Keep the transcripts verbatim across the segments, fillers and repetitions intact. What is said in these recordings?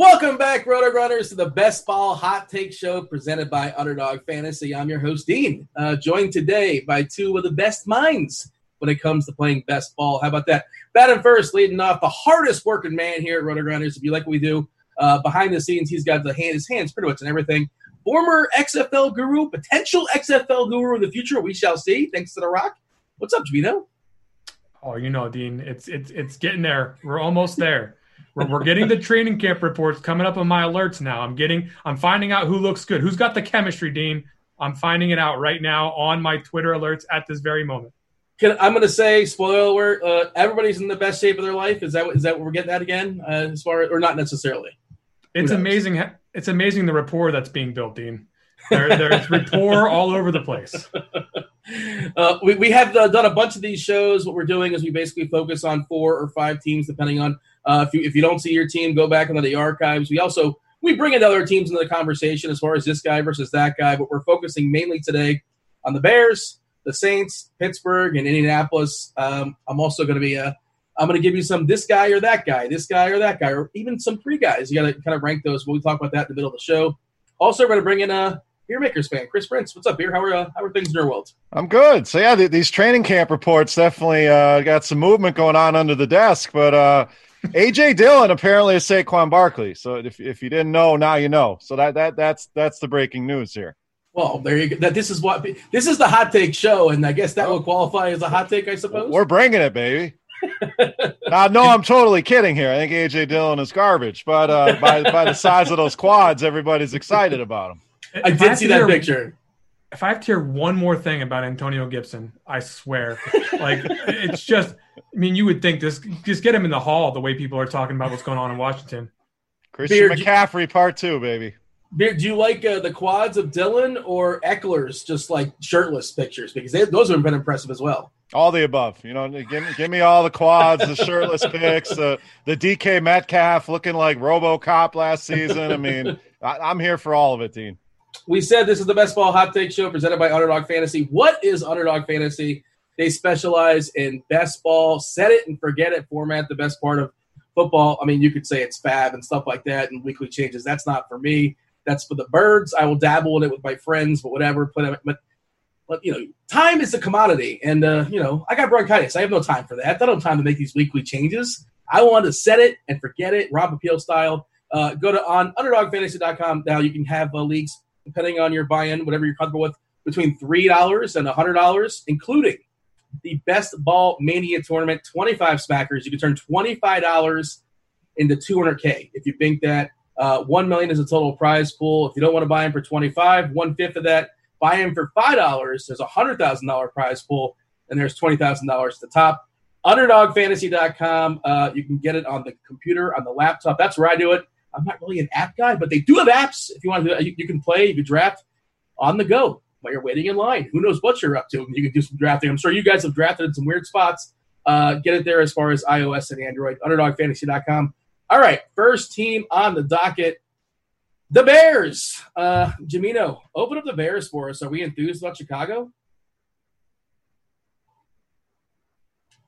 Welcome back, RotoRunners, to the Best Ball Hot Take Show presented by Underdog Fantasy. I'm your host, Dean, uh, joined today by two of the best minds when it comes to playing best ball. How about that? Batting first, leading off, the hardest working man here at RotoRunners. If you like what we do, uh, behind the scenes, he's got the hand, his hands pretty much in everything. Former X F L guru, potential X F L guru in the future, we shall see, thanks to The Rock. What's up, Javino? Oh, you know, Dean, it's it's it's getting there. We're almost there. We're getting the training camp reports coming up on my alerts now. I'm getting, I'm finding out who looks good. Who's got the chemistry, Dean? I'm finding it out right now on my Twitter alerts at this very moment. Can, I'm going to say, spoiler alert, uh, everybody's in the best shape of their life. Is that is that what we're getting at again? Uh, as far as, or not necessarily. It's amazing. It's amazing the rapport that's being built, Dean. There, there's rapport all over the place. Uh, we, we have uh, done a bunch of these shows. What we're doing is we basically focus on four or five teams, depending on. Uh, if you if you don't see your team, go back into the archives. We also we bring in other teams into the conversation as far as this guy versus that guy, but we're focusing mainly today on the Bears, the Saints, Pittsburgh, and Indianapolis. Um, I'm also going to be uh, I'm going to give you some this guy or that guy, this guy or that guy, or even some three guys. You got to kind of rank those. We'll talk about that in the middle of the show. Also, we're going to bring in a Beer Makers fan, Chris Prince. What's up, Beer? How are uh, how are things in your world? I'm good. So yeah, th- these training camp reports definitely uh, got some movement going on under the desk, but. Uh, A J Dillon apparently is Saquon Barkley. So if if you didn't know, now you know. So that that that's that's the breaking news here. Well, there you go. That this is what this is the hot take show, and I guess that will qualify as a hot take, I suppose. We're bringing it, baby. Now, no, I'm totally kidding here. I think A J Dillon is garbage, but uh, by by the size of those quads, everybody's excited about him. I did I see that hear, picture. If I have to hear one more thing about Antonio Gibson, I swear, like it's just. I mean, you would think this – just get him in the hall the way people are talking about what's going on in Washington. Christian Beard, McCaffrey part two, baby. Beard, do you like uh, the quads of Dylan or Eckler's just like shirtless pictures? Because they, those have been impressive as well. All the above. You know, give, give me all the quads, the shirtless pics, the, the D K Metcalf looking like RoboCop last season. I mean, I, I'm here for all of it, Dean. We said this is the Best Ball Hot Take Show presented by Underdog Fantasy. What is Underdog Fantasy? They specialize in best ball, set it and forget it format, the best part of football. I mean, you could say it's fab and stuff like that and weekly changes. That's not for me. That's for the birds. I will dabble in it with my friends, but whatever. But, but, but you know, time is a commodity. And, uh, you know, I got bronchitis. I have no time for that. I don't have time to make these weekly changes. I want to set it and forget it, Rob Appeal style. Uh, go to on underdog fantasy dot com. Now you can have uh, leagues, depending on your buy-in, whatever you're comfortable with, between three dollars and one hundred dollars, including the Best Ball Mania Tournament, twenty-five smackers. You can turn twenty-five dollars into two hundred K if you think that. Uh, one million dollars is a total prize pool. If you don't want to buy them for twenty-five dollars, one-fifth of that, buy them for five dollars. There's a one hundred thousand dollars prize pool, and there's twenty thousand dollars at the top. underdog fantasy dot com. Uh, you can get it on the computer, on the laptop. That's where I do it. I'm not really an app guy, but they do have apps. If you want to, you, you can play, you can draft on the go. While you're waiting in line, who knows what you're up to? You can do some drafting. I'm sure you guys have drafted in some weird spots. Uh, get it there as far as iOS and Android, underdog fantasy dot com. All right, first team on the docket, the Bears. Uh, Jamino, open up the Bears for us. Are we enthused about Chicago?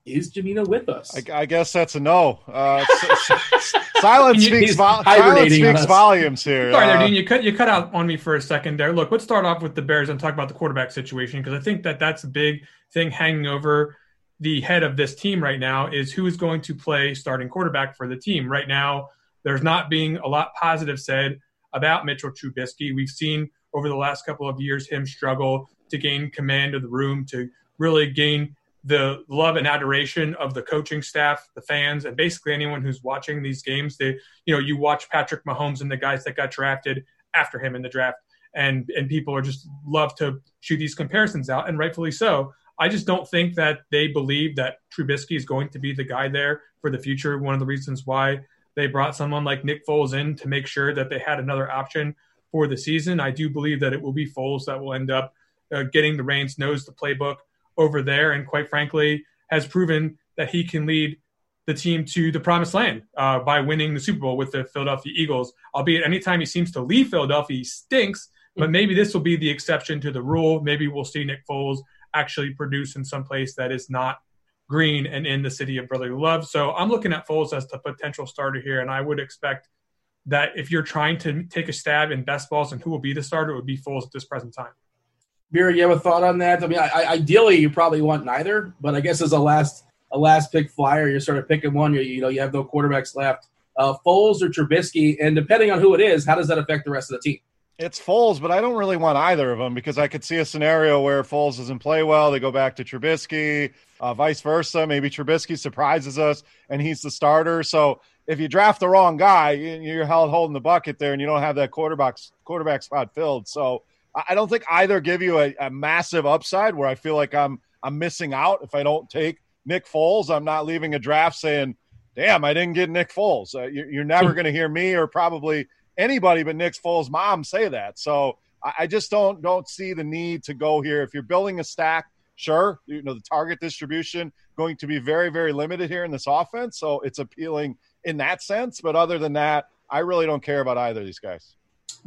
Is Jamina with us? I, I guess that's a no. Uh, s- s- silence speaks, vo- silence speaks volumes here. Sorry, there, Dean. You cut you cut out on me for a second there. Look, let's start off with the Bears and talk about the quarterback situation, because I think that that's a big thing hanging over the head of this team right now, is who is going to play starting quarterback for the team. Right now, there's not being a lot positive said about Mitchell Trubisky. We've seen over the last couple of years him struggle to gain command of the room, to really gain the love and adoration of the coaching staff, the fans, and basically anyone who's watching these games. They, you know, you watch Patrick Mahomes and the guys that got drafted after him in the draft, and and people are just love to shoot these comparisons out, and rightfully so. I just don't think that they believe that Trubisky is going to be the guy there for the future. One of the reasons why they brought someone like Nick Foles in, to make sure that they had another option for the season. I do believe that it will be Foles that will end up uh, getting the reins, knows the playbook over there, and quite frankly has proven that he can lead the team to the promised land uh, by winning the Super Bowl with the Philadelphia Eagles. Albeit anytime he seems to leave Philadelphia, he stinks, but maybe this will be the exception to the rule. Maybe we'll see Nick Foles actually produce in some place that is not green and in the city of brotherly love. So I'm looking at Foles as the potential starter here, and I would expect that if you're trying to take a stab in best balls and who will be the starter, it would be Foles at this present time. Beer, you have a thought on that? I mean, I, I, ideally, you probably want neither, but I guess as a last a last pick flyer, you're sort of picking one. You, you know, you have no quarterbacks left. Uh, Foles or Trubisky, and depending on who it is, how does that affect the rest of the team? It's Foles, but I don't really want either of them, because I could see a scenario where Foles doesn't play well, they go back to Trubisky, uh, vice versa. Maybe Trubisky surprises us and he's the starter. So if you draft the wrong guy, you're held holding the bucket there, and you don't have that quarterback quarterback spot filled. So I don't think either give you a, a massive upside where I feel like I'm I'm missing out if I don't take Nick Foles. I'm not leaving a draft saying, "Damn, I didn't get Nick Foles." Uh, you, you're never going to hear me or probably anybody but Nick Foles' mom say that. So I, I just don't don't see the need to go here. If you're building a stack, sure, you know, the target distribution going to be very, very limited here in this offense, so it's appealing in that sense. But other than that, I really don't care about either of these guys.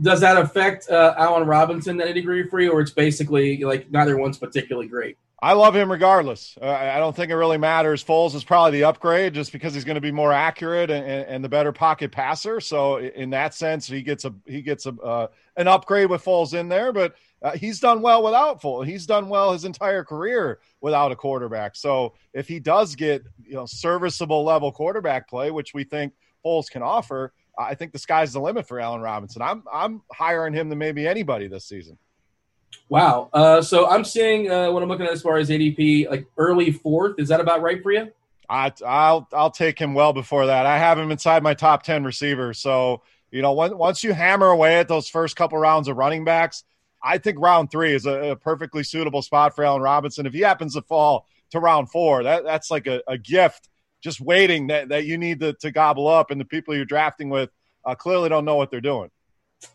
Does that affect uh, Allen Robinson to any degree for you, or it's basically like neither one's particularly great? I love him regardless. Uh, I don't think it really matters. Foles is probably the upgrade just because he's going to be more accurate and, and the better pocket passer. So in that sense, he gets a he gets a uh, an upgrade with Foles in there. But uh, he's done well without Foles. He's done well his entire career without a quarterback. So if he does get, you know, serviceable level quarterback play, which we think Foles can offer, I think the sky's the limit for Allen Robinson. I'm I'm higher on him than maybe anybody this season. Wow. Uh, so I'm seeing uh, what I'm looking at as far as A D P, like early fourth. Is that about right for you? I, I'll I'll take him well before that. I have him inside my top ten receivers. So, you know, when, once you hammer away at those first couple rounds of running backs, I think round three is a, a perfectly suitable spot for Allen Robinson. If he happens to fall to round four, that, that's like a, a gift just waiting that, that you need to, to gobble up, and the people you're drafting with uh, clearly don't know what they're doing.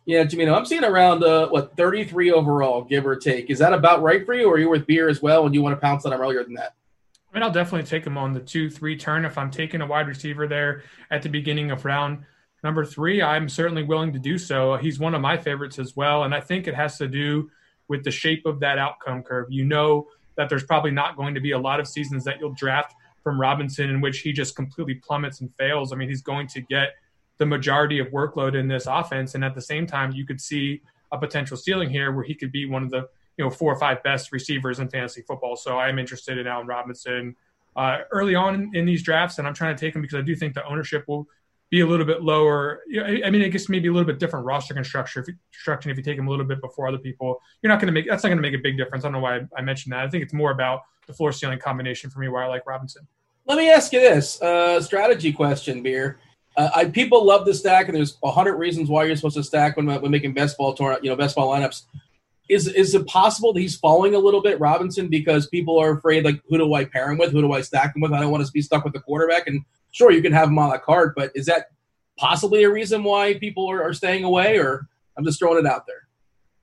Yeah, Jamino, I'm seeing around, uh, what, thirty-three overall, give or take. Is that about right for you, or are you with Beer as well, and you want to pounce on him earlier than that? I mean, I'll definitely take him on the two three turn. If I'm taking a wide receiver there at the beginning of round number three, I'm certainly willing to do so. He's one of my favorites as well, and I think it has to do with the shape of that outcome curve. You know that there's probably not going to be a lot of seasons that you'll draft from Robinson in which he just completely plummets and fails. I mean, he's going to get the majority of workload in this offense. And at the same time, you could see a potential ceiling here where he could be one of the, you know, four or five best receivers in fantasy football. So I'm interested in Allen Robinson uh, early on in, in these drafts. And I'm trying to take him because I do think the ownership will be a little bit lower. You know, I mean, I guess maybe a little bit different roster construction. If you, construction, if you take him a little bit before other people, you're not going to make, that's not going to make a big difference. I don't know why I, I mentioned that. I think it's more about the floor ceiling combination for me where I like Robinson. Let me ask you this uh, strategy question, Beer. Uh, I, people love the stack, and there's a hundred reasons why you're supposed to stack when, when making best ball tour, you know, best ball lineups. Is is it possible that he's falling a little bit, Robinson, because people are afraid, like, who do I pair him with? Who do I stack him with? I don't want to be stuck with the quarterback. And sure, you can have him on a card, but is that possibly a reason why people are, are staying away? Or I'm just throwing it out there.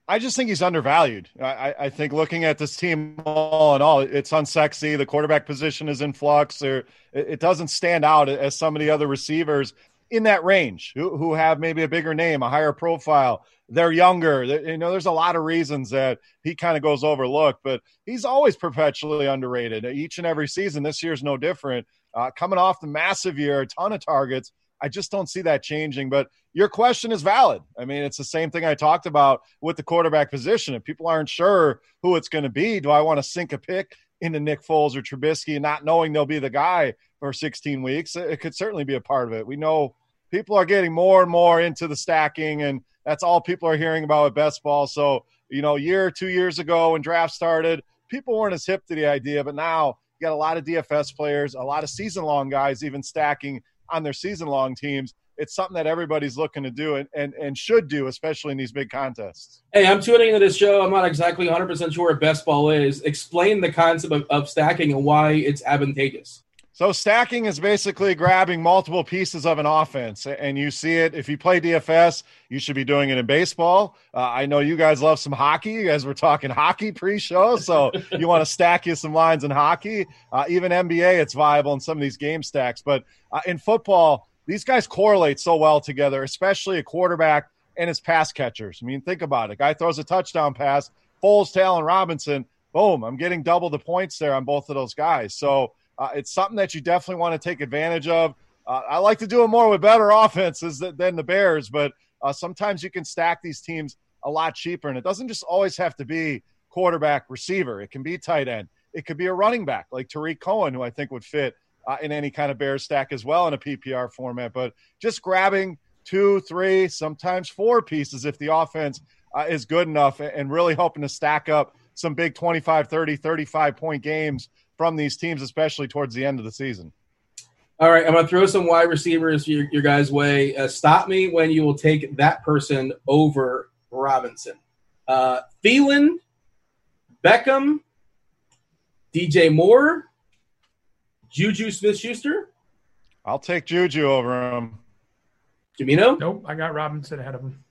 I just think he's undervalued. I, I think looking at this team all in all, it's unsexy. The quarterback position is in flux. Or it, it doesn't stand out as some of the other receivers in that range who, who have maybe a bigger name, a higher profile. They're younger. They, you know, there's a lot of reasons that he kind of goes overlooked, but he's always perpetually underrated each and every season. This year's no different. Uh, coming off the massive year, a ton of targets. I just don't see that changing, but your question is valid. I mean, it's the same thing I talked about with the quarterback position. If people aren't sure who it's going to be, do I want to sink a pick into Nick Foles or Trubisky and not knowing they'll be the guy for sixteen weeks? It could certainly be a part of it. We know people are getting more and more into the stacking, and that's all people are hearing about with best ball. So, you know, a year or two years ago when draft started, people weren't as hip to the idea, but now you got a lot of D F S players, a lot of season-long guys even stacking on their season-long teams. It's something that everybody's looking to do and, and, and should do, especially in these big contests. Hey, I'm tuning into this show. I'm not exactly one hundred percent sure what best ball is. Explain the concept of, of stacking and why it's advantageous. So stacking is basically grabbing multiple pieces of an offense, and you see it. If you play D F S, you should be doing it in baseball. Uh, I know you guys love some hockey. You guys were talking hockey pre-show, so you want to stack you some lines in hockey. Uh, even N B A, it's viable in some of these game stacks. But uh, in football, these guys correlate so well together, especially a quarterback and his pass catchers. I mean, think about it. Guy throws a touchdown pass, Foles, to Allen Robinson, boom, I'm getting double the points there on both of those guys. So Uh, it's something that you definitely want to take advantage of. Uh, I like to do it more with better offenses than, than the Bears, but uh, sometimes you can stack these teams a lot cheaper, and it doesn't just always have to be quarterback, receiver. It can be tight end. It could be a running back like Tariq Cohen, who I think would fit uh, in any kind of Bears stack as well in a P P R format. But just grabbing two, three, sometimes four pieces if the offense uh, is good enough, and really hoping to stack up some big twenty-five, thirty, thirty-five-point games from these teams, especially towards the end of the season. All right, I'm going to throw some wide receivers your, your guys' way. Uh, stop me when you will take that person over Robinson. Uh, Thielen, Beckham, D J Moore, Juju Smith-Schuster. I'll take Juju over him. Jimeno? Nope, I got Robinson ahead of him.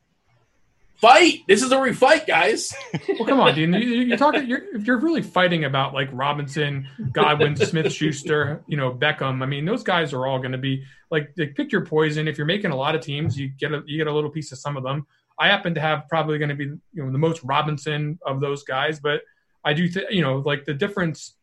Fight! This is where we fight, guys. Well, come on, dude. You, you're talking. You're, if you're really fighting about like Robinson, Godwin, Smith-Schuster, you know, Beckham. I mean, those guys are all going to be like, like, pick your poison. If you're making a lot of teams, you get a you get a little piece of some of them. I happen to have probably going to be, you know, the most Robinson of those guys, but I do think, you know, like the difference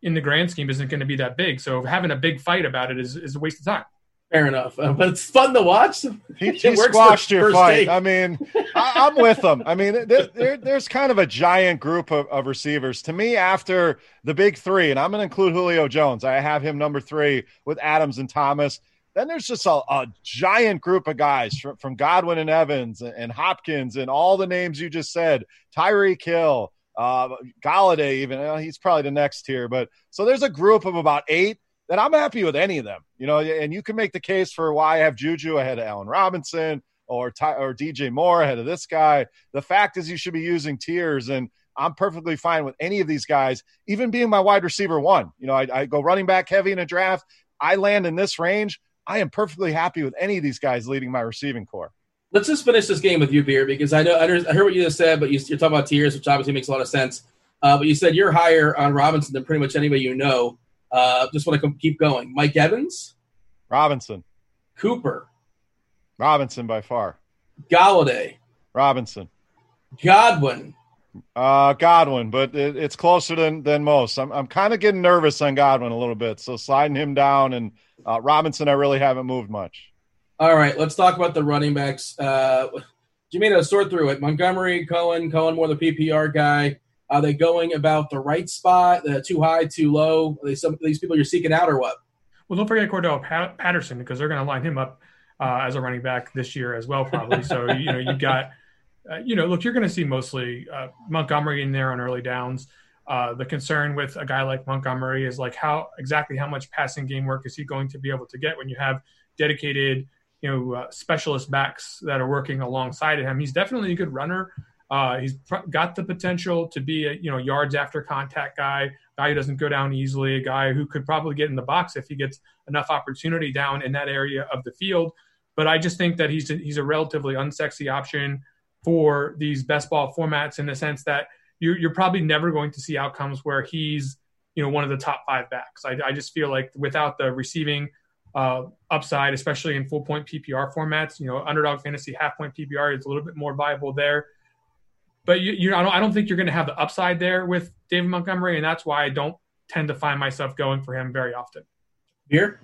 in the grand scheme isn't going to be that big. So having a big fight about it is is a waste of time. Fair enough, uh, but it's fun to watch. He, he squashed your fight. Day. I mean, I, I'm with him. I mean, there, there, there's kind of a giant group of, of receivers. To me, after the big three, and I'm going to include Julio Jones. I have him number three with Adams and Thomas. Then there's just a, a giant group of guys from, from Godwin and Evans and, and Hopkins and all the names you just said, Tyreek Hill, uh, Golladay even. Uh, he's probably the next tier. But so there's a group of about eight that I'm happy with any of them, you know, and you can make the case for why I have Juju ahead of Allen Robinson or Ty- or D J Moore ahead of this guy. The fact is you should be using tiers, and I'm perfectly fine with any of these guys, even being my wide receiver one. You know, I, I go running back heavy in a draft. I land in this range. I am perfectly happy with any of these guys leading my receiving corps. Let's just finish this game with you, Beer, because I know I heard what you just said, but you're talking about tiers, which obviously makes a lot of sense. Uh, but you said you're higher on Robinson than pretty much anybody you know. Uh, just want to keep going. Mike Evans? Robinson. Cooper? Robinson by far. Golladay? Robinson. Godwin? Uh, Godwin, but it, it's closer than, than most. I'm I'm kind of getting nervous on Godwin a little bit, so sliding him down. And uh, Robinson, I really haven't moved much. All right, let's talk about the running backs. Uh, Jimeno, sort through it. Montgomery, Cohen. Cohen more the P P R guy. Are they going about the right spot, the too high, too low? Are they some of these people you're seeking out or what? Well, don't forget Cordell Pat- Patterson, because they're going to line him up uh, as a running back this year as well, probably. So, you know, you've got, uh, you know, look, you're going to see mostly uh, Montgomery in there on early downs. Uh, the concern with a guy like Montgomery is like how exactly how much passing game work is he going to be able to get when you have dedicated, you know, uh, specialist backs that are working alongside of him. He's definitely a good runner. Uh, he's pr- got the potential to be a, you know, yards after contact guy, guy who doesn't go down easily, a guy who could probably get in the box if he gets enough opportunity down in that area of the field. But I just think that he's a, he's a relatively unsexy option for these best ball formats in the sense that you're, you're probably never going to see outcomes where he's, you know, one of the top five backs. I, I just feel like without the receiving uh, upside, especially in full point P P R formats. You know, Underdog Fantasy half point P P R is a little bit more viable there. But you, you know, I don't, I don't think you're going to have the upside there with David Montgomery, and that's why I don't tend to find myself going for him very often. Here.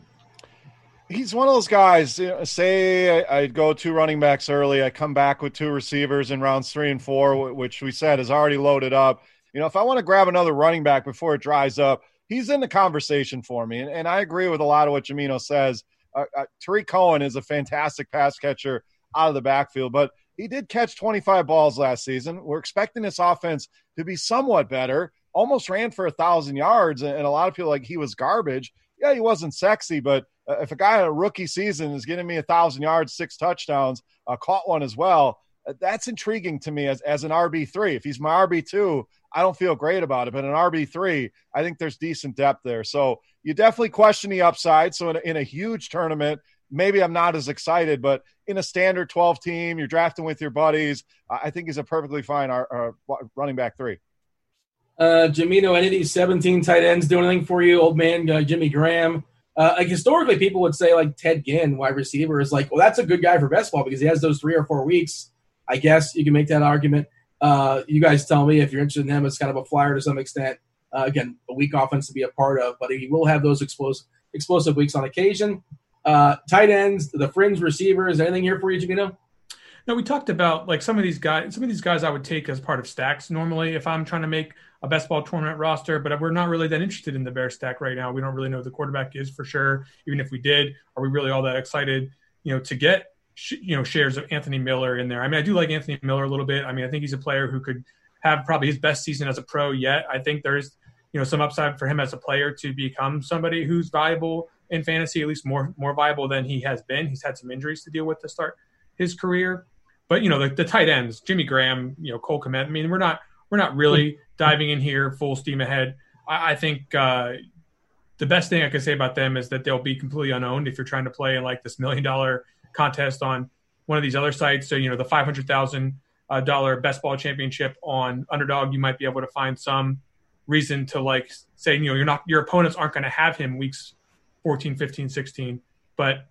He's one of those guys, you know, say I, I go two running backs early, I come back with two receivers in rounds three and four, which we said is already loaded up. You know, if I want to grab another running back before it dries up, he's in the conversation for me. And, and I agree with a lot of what Jamino says. Uh, uh, Tariq Cohen is a fantastic pass catcher out of the backfield, but he did catch twenty-five balls last season. We're expecting this offense to be somewhat better. Almost ran for one thousand yards, and a lot of people like he was garbage. Yeah, he wasn't sexy, but if a guy in a rookie season is getting me one thousand yards, six touchdowns, uh, caught one as well, that's intriguing to me as, as an R B three. If he's my R B two, I don't feel great about it. But an R B three, I think there's decent depth there. So you definitely question the upside. So in a, in a huge tournament, maybe I'm not as excited, but in a standard twelve team, you're drafting with your buddies, I think he's a perfectly fine R, uh, running back three. Uh, Jamino, any of these seventeen tight ends do anything for you? Old man, uh, Jimmy Graham. Uh, like historically, people would say like Ted Ginn, wide receiver, is like, well, that's a good guy for best ball because he has those three or four weeks. I guess you can make that argument. Uh, you guys tell me if you're interested in him. It's kind of a flyer to some extent. Uh, again, a weak offense to be a part of, but he will have those explosive explosive weeks on occasion. Uh, tight ends, the fringe receivers, anything here for you, Jamino? No, we talked about like some of these guys. Some of these guys I would take as part of stacks normally if I'm trying to make a best ball tournament roster, but we're not really that interested in the Bear stack right now. We don't really know who the quarterback is for sure. Even if we did, are we really all that excited, you know, to get, sh- you know, shares of Anthony Miller in there? I mean, I do like Anthony Miller a little bit. I mean, I think he's a player who could have probably his best season as a pro yet. I think there's, you know, some upside for him as a player to become somebody who's viable in fantasy, at least more, more viable than he has been. He's had some injuries to deal with to start his career, but you know, the, the tight ends, Jimmy Graham, you know, Cole Kmet. I mean, we're not, we're not really diving in here full steam ahead. I, I think uh, the best thing I can say about them is that they'll be completely unowned if you're trying to play in like this million dollar contest on one of these other sites. So, you know, the five hundred thousand dollars best ball championship on Underdog, you might be able to find some reason to like say, you know, you're not, your opponents aren't going to have him weeks fourteen, fifteen, sixteen, but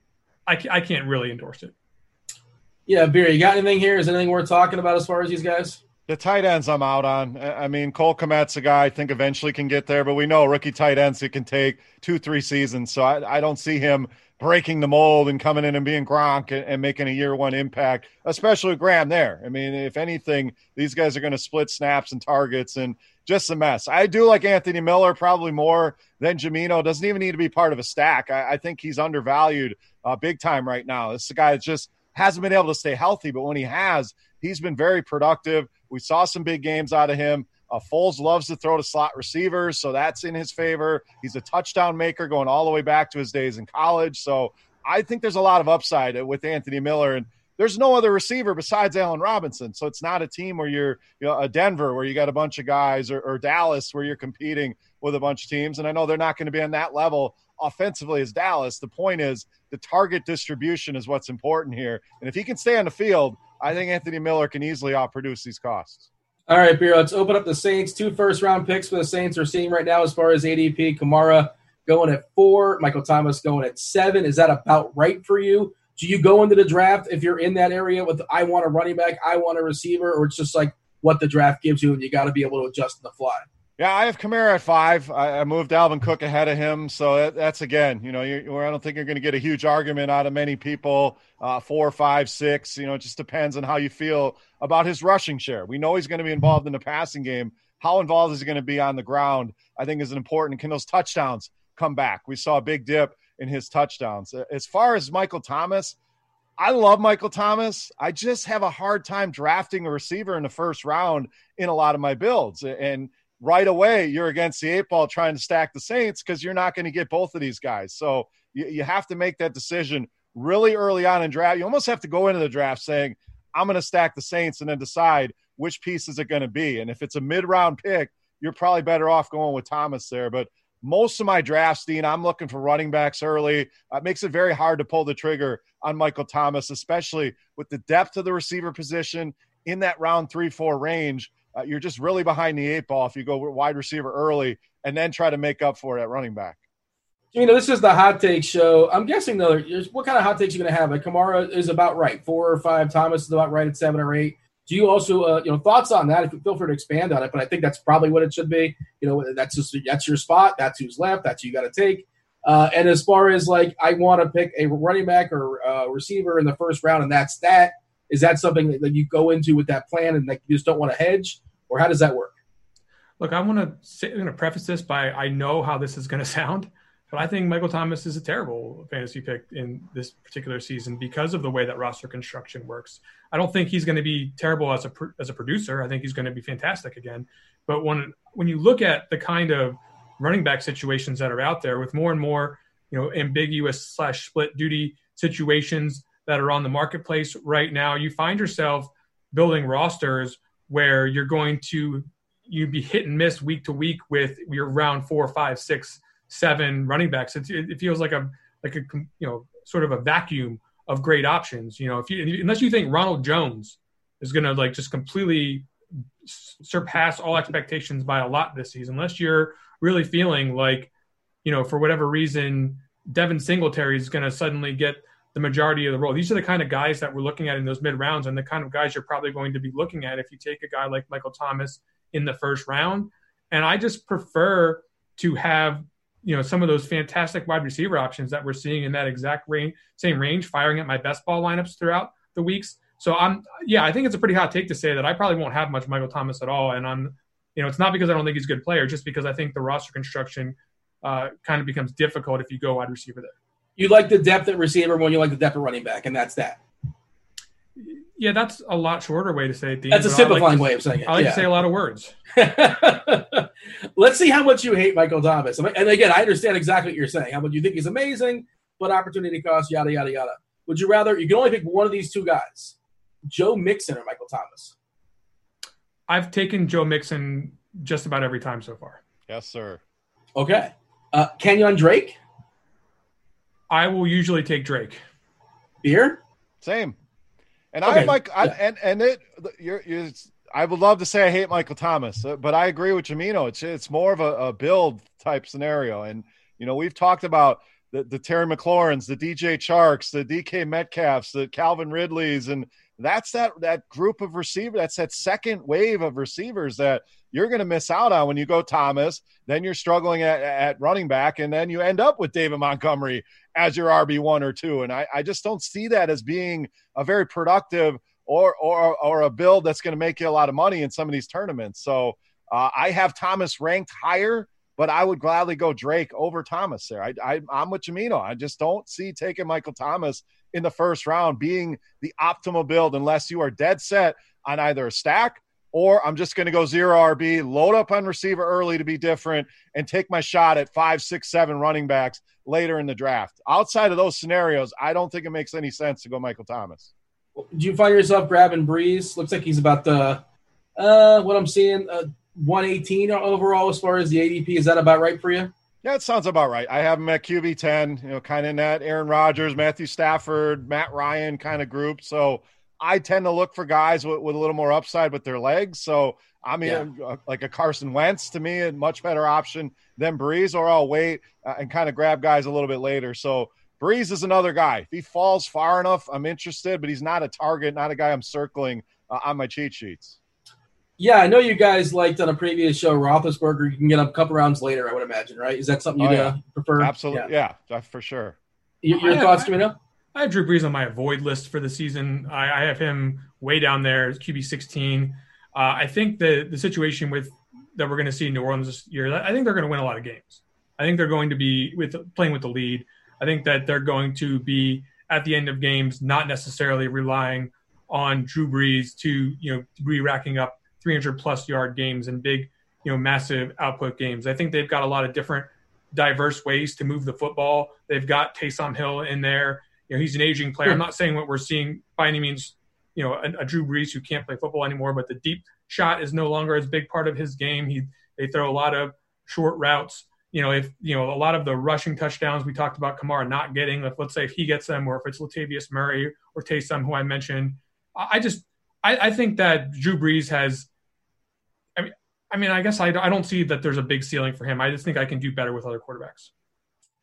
I, I can't really endorse it. Yeah. Beer, you got anything here? Is anything worth talking about as far as these guys? The tight ends I'm out on. I mean, Cole Kmet's a guy I think eventually can get there, but we know rookie tight ends, it can take two, three seasons. So I, I don't see him breaking the mold and coming in and being Gronk and, and making a year one impact, especially with Graham there. I mean, if anything, these guys are going to split snaps and targets and just a mess. I do like Anthony Miller probably more than Jamino. Doesn't even need to be part of a stack. I, I think he's undervalued uh, big time right now. This is a guy that just hasn't been able to stay healthy, but when he has, he's been very productive. We saw some big games out of him. Uh, Foles loves to throw to slot receivers, so that's in his favor. He's a touchdown maker going all the way back to his days in college. So I think there's a lot of upside with Anthony Miller, and there's no other receiver besides Allen Robinson. So it's not a team where you're, you know, a Denver where you got a bunch of guys, or, or Dallas where you're competing with a bunch of teams. And I know they're not going to be on that level offensively as Dallas. The point is the target distribution is what's important here. And if he can stay on the field, I think Anthony Miller can easily outproduce these costs. All right, Beer, let's open up the Saints. Two first-round picks for the Saints are seeing right now as far as A D P. Kamara going at four, Michael Thomas going at seven. Is that about right for you? Do you go into the draft if you're in that area with I want a running back, I want a receiver, or it's just like what the draft gives you and you got to be able to adjust on the fly? Yeah, I have Kamara at five. I moved Dalvin Cook ahead of him, so that, that's again, you know, you're, I don't think you're going to get a huge argument out of many people. Uh, four, five, six, you know, it just depends on how you feel about his rushing share. We know he's going to be involved in the passing game. How involved is he going to be on the ground? I think is important. Can those touchdowns come back? We saw a big dip in his touchdowns. As far as Michael Thomas, I love Michael Thomas. I just have a hard time drafting a receiver in the first round in a lot of my builds, and right away, you're against the eight ball trying to stack the Saints because you're not going to get both of these guys. So you, you have to make that decision really early on in draft. You almost have to go into the draft saying, I'm going to stack the Saints and then decide which piece is it going to be. And if it's a mid-round pick, you're probably better off going with Thomas there. But most of my drafts, Dean, I'm looking for running backs early. It makes it very hard to pull the trigger on Michael Thomas, especially with the depth of the receiver position in that round three, four range. Uh, you're just really behind the eight ball if you go wide receiver early and then try to make up for it at running back. You know, this is the hot take show. I'm guessing, though, what kind of hot takes are you going to have? Like, Kamara is about right, four or five. Thomas is about right at seven or eight. Do you also, uh, you know, thoughts on that? If you feel free to expand on it, but I think that's probably what it should be. You know, that's just that's your spot. That's who's left. That's who you got to take. Uh, and as far as like, I want to pick a running back or a receiver in the first round, and that's that. Is that something that you go into with that plan, and like you just don't want to hedge, or how does that work? Look, I want to say, I'm going to preface this by I know how this is going to sound, but I think Michael Thomas is a terrible fantasy pick in this particular season because of the way that roster construction works. I don't think he's going to be terrible as a as a producer. I think he's going to be fantastic again. But when when you look at the kind of running back situations that are out there with more and more, you know, ambiguous slash split duty situations that are on the marketplace right now, you find yourself building rosters where you're going to you be hit and miss week to week with your round four, five, six, seven running backs. It, it feels like a like a you know sort of a vacuum of great options. You know, if you unless you think Ronald Jones is going to like just completely surpass all expectations by a lot this season, unless you're really feeling like, you know, for whatever reason, Devin Singletary is going to suddenly get the majority of the role. These are the kind of guys that we're looking at in those mid rounds, and the kind of guys you're probably going to be looking at if you take a guy like Michael Thomas in the first round. And I just prefer to have, you know, some of those fantastic wide receiver options that we're seeing in that exact range, same range, firing at my best ball lineups throughout the weeks. So I'm, yeah, I think it's a pretty hot take to say that I probably won't have much Michael Thomas at all. And I'm, you know, it's not because I don't think he's a good player, just because I think the roster construction uh, kind of becomes difficult if you go wide receiver there. You like the depth at receiver when you like the depth at running back, and that's that. Yeah, that's a lot shorter way to say it. Dean, that's a simplifying like to, way of saying it. I like yeah. to say a lot of words. Let's see how much you hate Michael Thomas. And again, I understand exactly what you're saying. How much you think he's amazing, but opportunity cost, yada, yada, yada. Would you rather – you can only pick one of these two guys, Joe Mixon or Michael Thomas? I've taken Joe Mixon just about every time so far. Yes, sir. Okay. Uh, Kenyon Drake? I will usually take Drake. Beer? Same. And okay. I like I, yeah. and and it you're, you're I would love to say I hate Michael Thomas, but I agree with Jamino. It's it's more of a, a build type scenario, and you know we've talked about the, the Terry McLaurins, the D J Charks, the D K Metcalfs, the Calvin Ridleys, and that's that that group of receivers. That's that second wave of receivers that you're going to miss out on when you go Thomas. Then you're struggling at, at running back, and then you end up with David Montgomery as your R B one or two. And I, I just don't see that as being a very productive or or or a build that's going to make you a lot of money in some of these tournaments. So uh, I have Thomas ranked higher, but I would gladly go Drake over Thomas there. I, I, I'm with Jamino. I just don't see taking Michael Thomas in the first round being the optimal build unless you are dead set on either a stack or I'm just going to go zero R B, load up on receiver early to be different, and take my shot at five, six, seven running backs later in the draft. Outside of those scenarios, I don't think it makes any sense to go Michael Thomas. Do you find yourself grabbing Brees? Looks like he's about the uh, what I'm seeing, uh, one eighteen overall as far as the A D P. Is that about right for you? Yeah, it sounds about right. I have him at Q B ten, you know, kind of in that Aaron Rodgers, Matthew Stafford, Matt Ryan kind of group. So I tend to look for guys with, with a little more upside with their legs. So, I mean, yeah. like a Carson Wentz to me, a much better option than Breeze, or I'll wait uh, and kind of grab guys a little bit later. So Breeze is another guy. If he falls far enough, I'm interested, but he's not a target, not a guy I'm circling uh, on my cheat sheets. Yeah, I know you guys liked on a previous show, Roethlisberger, you can get him a couple rounds later, I would imagine, right? Is that something you'd oh, yeah. uh, prefer? Absolutely, yeah, yeah for sure. Your, your yeah, thoughts, Camino? I have Drew Brees on my avoid list for the season. I, I have him way down there, Q B sixteen. Uh, I think the the situation with that we're going to see in New Orleans this year, I think they're going to win a lot of games. I think they're going to be with playing with the lead. I think that they're going to be, at the end of games, not necessarily relying on Drew Brees to, you know, be racking up three hundred plus yard games and big, you know, massive output games. I think they've got a lot of different diverse ways to move the football. They've got Taysom Hill in there. You know, he's an aging player. I'm not saying what we're seeing by any means, you know, a, a Drew Brees who can't play football anymore, but the deep shot is no longer as big part of his game. He They throw a lot of short routes. You know, if, you know, a lot of the rushing touchdowns we talked about Kamara not getting, if, let's say if he gets them or if it's Latavius Murray or Taysom, who I mentioned, I just, I, I think that Drew Brees has, I mean, I mean, I guess I, I don't see that there's a big ceiling for him. I just think I can do better with other quarterbacks.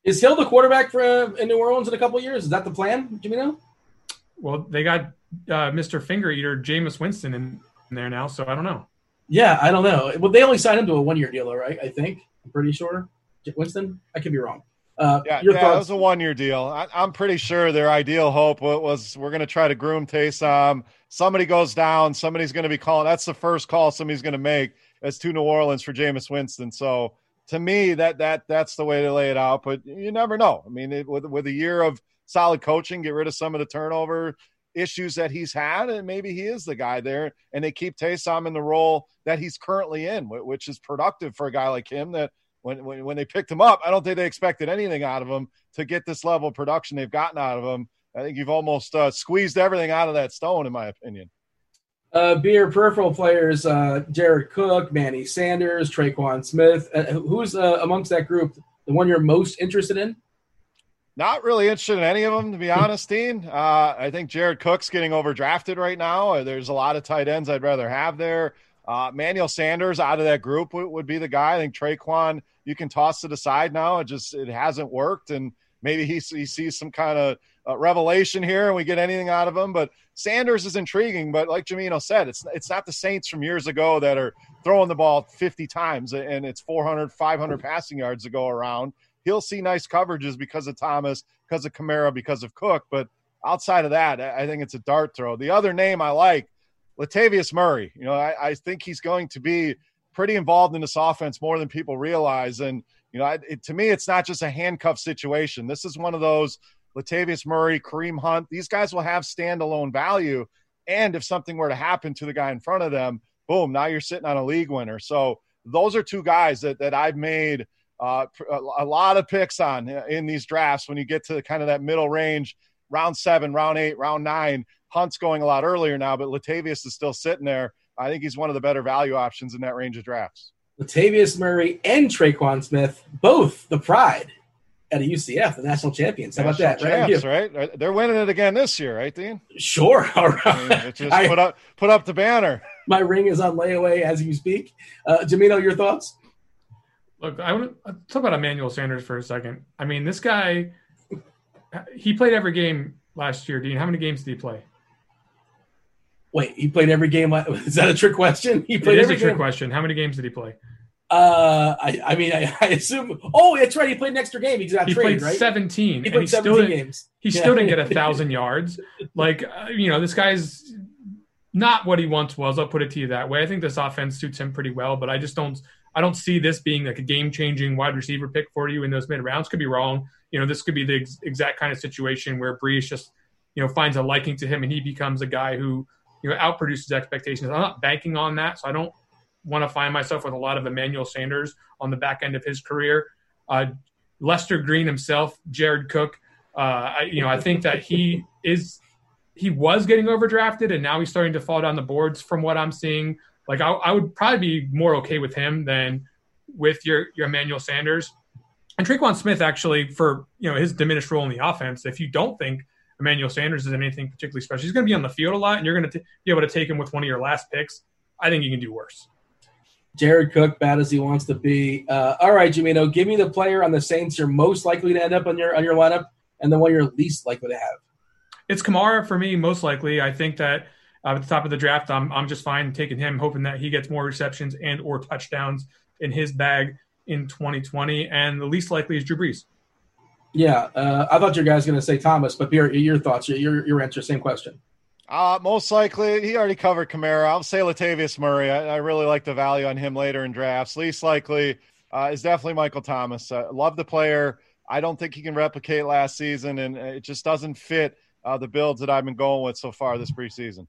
Is Hill the quarterback for uh, in New Orleans in a couple of years? Is that the plan, Jimeno? Well, they got uh, Mister Finger Eater Jameis Winston in, in there now, so I don't know. Yeah, I don't know. Well, they only signed him to a one-year deal, though, right? I think. I'm pretty sure. Winston? I could be wrong. Uh, yeah, your yeah thoughts? It was a one-year deal. I, I'm pretty sure their ideal hope was we're going to try to groom Taysom. Somebody goes down. Somebody's going to be calling. That's the first call somebody's going to make as to New Orleans for Jameis Winston. So, to me, that that that's the way to lay it out. But you never know. I mean, it, with with a year of solid coaching, get rid of some of the turnover issues that he's had, and maybe he is the guy there, and they keep Taysom in the role that he's currently in, which is productive for a guy like him that – When, when when they picked him up, I don't think they expected anything out of him to get this level of production they've gotten out of him. I think you've almost uh, squeezed everything out of that stone, in my opinion. Uh, Beer peripheral players, uh, Jared Cook, Manny Sanders, Tre'Quan Smith. Uh, who's uh, amongst that group the one you're most interested in? Not really interested in any of them, to be honest, Dean. Uh, I think Jared Cook's getting overdrafted right now. There's a lot of tight ends I'd rather have there. Uh, Emmanuel Sanders out of that group would, would be the guy. I think Tre'Quan, you can toss it aside now. It just it hasn't worked, and maybe he, he sees some kind of uh, revelation here, and we get anything out of him. But Sanders is intriguing. But like Jimeno said, it's it's not the Saints from years ago that are throwing the ball fifty times and it's four hundred, five hundred passing yards to go around. He'll see nice coverages because of Thomas, because of Kamara, because of Cook. But outside of that, I think it's a dart throw. The other name I like, Latavius Murray. You know, I, I think he's going to be pretty involved in this offense more than people realize. And, you know, I, it, to me, it's not just a handcuff situation. This is one of those Latavius Murray, Kareem Hunt. These guys will have standalone value. And if something were to happen to the guy in front of them, boom, now you're sitting on a league winner. So those are two guys that, that I've made uh, a lot of picks on in these drafts. When you get to kind of that middle range, round seven, round eight, round nine, Hunt's going a lot earlier now, but Latavius is still sitting there. I think he's one of the better value options in that range of drafts. Latavius Murray and Tre'Quan Smith, both the pride at a U C F, the national champions. How national about that? Champs, right? right? They're winning it again this year, right, Dean? Sure. All right. I mean, just I, put up, put up the banner. My ring is on layaway as you speak. Uh, Jimeno, your thoughts? Look, I want to talk about Emmanuel Sanders for a second. I mean, this guy, he played every game last year. Dean, how many games did he play? Wait, he played every game. Is that a trick question? He played it is every a trick game. question. How many games did he play? Uh, I, I mean, I, I assume. Oh, that's right. He played an extra game. He got he traded, played right? seventeen. He played he seventeen still games. He yeah. still didn't get a thousand yards. Like uh, you know, this guy's not what he once was. I'll put it to you that way. I think this offense suits him pretty well, but I just don't. I don't see this being like a game-changing wide receiver pick for you in those mid rounds. Could be wrong. You know, this could be the ex- exact kind of situation where Brees just you know finds a liking to him and he becomes a guy who. You know, outproduces expectations. I'm not banking on that, so I don't want to find myself with a lot of Emmanuel Sanders on the back end of his career. Uh, Lester Green himself, Jared Cook, uh, I, you know, I think that he is – he was getting overdrafted, and now he's starting to fall down the boards from what I'm seeing. Like, I, I would probably be more okay with him than with your, your Emmanuel Sanders. And Tre'Quan Smith, actually, for, you know, his diminished role in the offense, if you don't think – Emmanuel Sanders is anything particularly special. He's going to be on the field a lot, and you're going to t- be able to take him with one of your last picks. I think you can do worse. Jared Cook, bad as he wants to be. Uh, all right, Jimeno, give me the player on the Saints you're most likely to end up on your on your lineup and the one you're least likely to have. It's Kamara for me, most likely. I think that uh, at the top of the draft, I'm, I'm just fine taking him, hoping that he gets more receptions and or touchdowns in his bag in twenty twenty. And the least likely is Drew Brees. Yeah, uh, I thought your guy was going to say Thomas, but your, your thoughts, your your answer, same question. Uh, most likely, he already covered Kamara. I'll say Latavius Murray. I, I really like the value on him later in drafts. Least likely uh, is definitely Michael Thomas. Uh, love the player. I don't think he can replicate last season, and it just doesn't fit uh, the builds that I've been going with so far this preseason.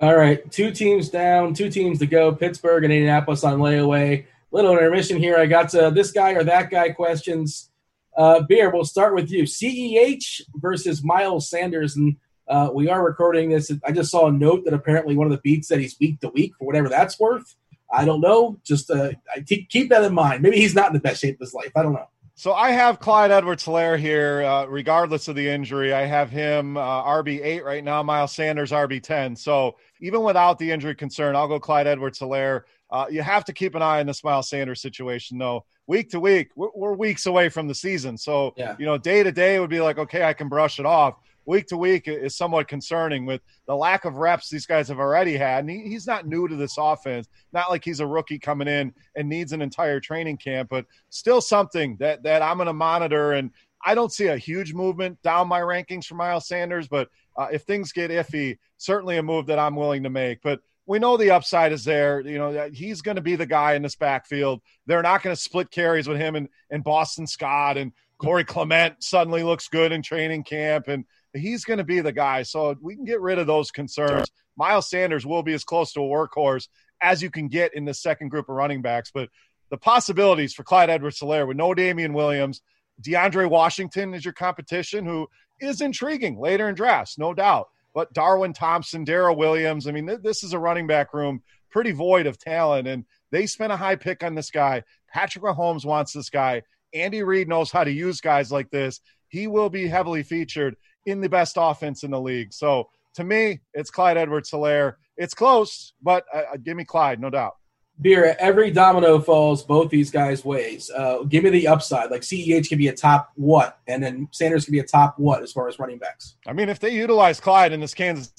All right, two teams down, two teams to go, Pittsburgh and Indianapolis on layaway. Little intermission here. I got to this guy or that guy questions. Uh, Beer, we'll start with you. C E H versus Miles Sanders, and uh, we are recording this. I just saw a note that apparently one of the beats said he's week to week for whatever that's worth. I don't know. Just uh, I t- keep that in mind. Maybe he's not in the best shape of his life. I don't know. So I have Clyde Edwards-Helaire here, uh, regardless of the injury. I have him uh, R B eight right now, Miles Sanders R B ten. So even without the injury concern, I'll go Clyde Edwards-Helaire. Uh, you have to keep an eye on this Miles Sanders situation, though. Week to week, we're, we're weeks away from the season. So, yeah. you know, day to day would be like, okay, I can brush it off. Week to week is somewhat concerning with the lack of reps these guys have already had. And he, he's not new to this offense. Not like he's a rookie coming in and needs an entire training camp, but still something that, that I'm going to monitor. And I don't see a huge movement down my rankings for Miles Sanders, but uh, if things get iffy, certainly a move that I'm willing to make. But we know the upside is there. You know, he's going to be the guy in this backfield. They're not going to split carries with him and, and Boston Scott, and Corey Clement suddenly looks good in training camp, and he's going to be the guy. So we can get rid of those concerns. Miles Sanders will be as close to a workhorse as you can get in the second group of running backs. But the possibilities for Clyde Edwards-Helaire with no Damian Williams, DeAndre Washington is your competition, who is intriguing later in drafts, no doubt. But Darwin Thompson, Darrell Williams, I mean, th- this is a running back room pretty void of talent, and they spent a high pick on this guy. Patrick Mahomes wants this guy. Andy Reid knows how to use guys like this. He will be heavily featured in the best offense in the league. So, to me, it's Clyde Edwards-Helaire. It's close, but uh, give me Clyde, no doubt. Beer, every domino falls both these guys' ways. Uh, give me the upside. Like, C E H can be a top what, and then Sanders can be a top what as far as running backs. I mean, if they utilize Clyde in this Kansas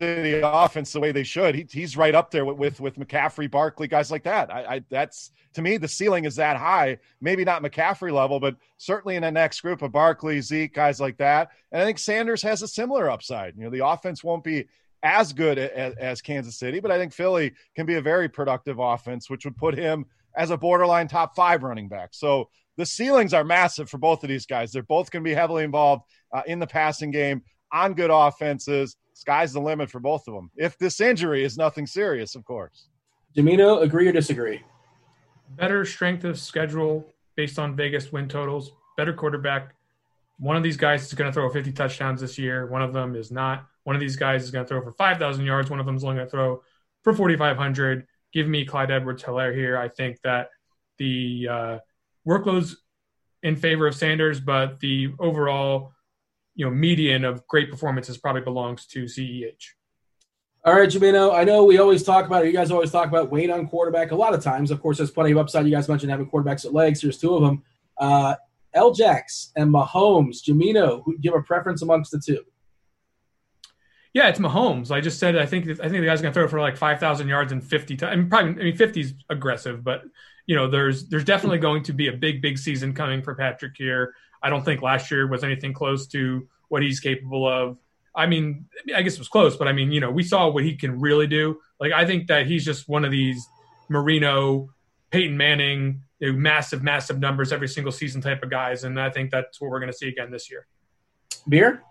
City offense the way they should, he, he's right up there with, with, with McCaffrey, Barkley, guys like that. I, I that's to me, the ceiling is that high. Maybe not McCaffrey level, but certainly in the next group of Barkley, Zeke, guys like that. And I think Sanders has a similar upside. You know, the offense won't be as good as, as Kansas City, but I think Philly can be a very productive offense, which would put him as a borderline top five running back. So the ceilings are massive for both of these guys. They're both going to be heavily involved uh, in the passing game on good offenses. Sky's the limit for both of them. If this injury is nothing serious, of course. Domino, agree or disagree? Better strength of schedule based on Vegas win totals, better quarterback. One of these guys is going to throw fifty touchdowns this year. One of them is not. One of these guys is going to throw for five thousand yards. One of them is only going to throw for forty-five hundred. Give me Clyde Edwards-Helaire here. I think that the uh, workload's in favor of Sanders, but the overall, you know, median of great performances probably belongs to C E H. All right, Jimeno, I know we always talk about it. You guys always talk about weight on quarterback a lot of times. Of course, there's plenty of upside. You guys mentioned having quarterbacks at legs. There's two of them. Uh, L-Jax and Mahomes. Jimeno, who give a preference amongst the two? Yeah, it's Mahomes. I just said I think I think the guy's going to throw for like five thousand yards and fifty times. I mean, probably I mean fifty's aggressive, but you know, there's there's definitely going to be a big big season coming for Patrick here. I don't think last year was anything close to what he's capable of. I mean, I guess it was close, but I mean, you know, we saw what he can really do. Like, I think that he's just one of these Marino, Peyton Manning, you know, massive massive numbers every single season type of guys, and I think that's what we're going to see again this year. Beer?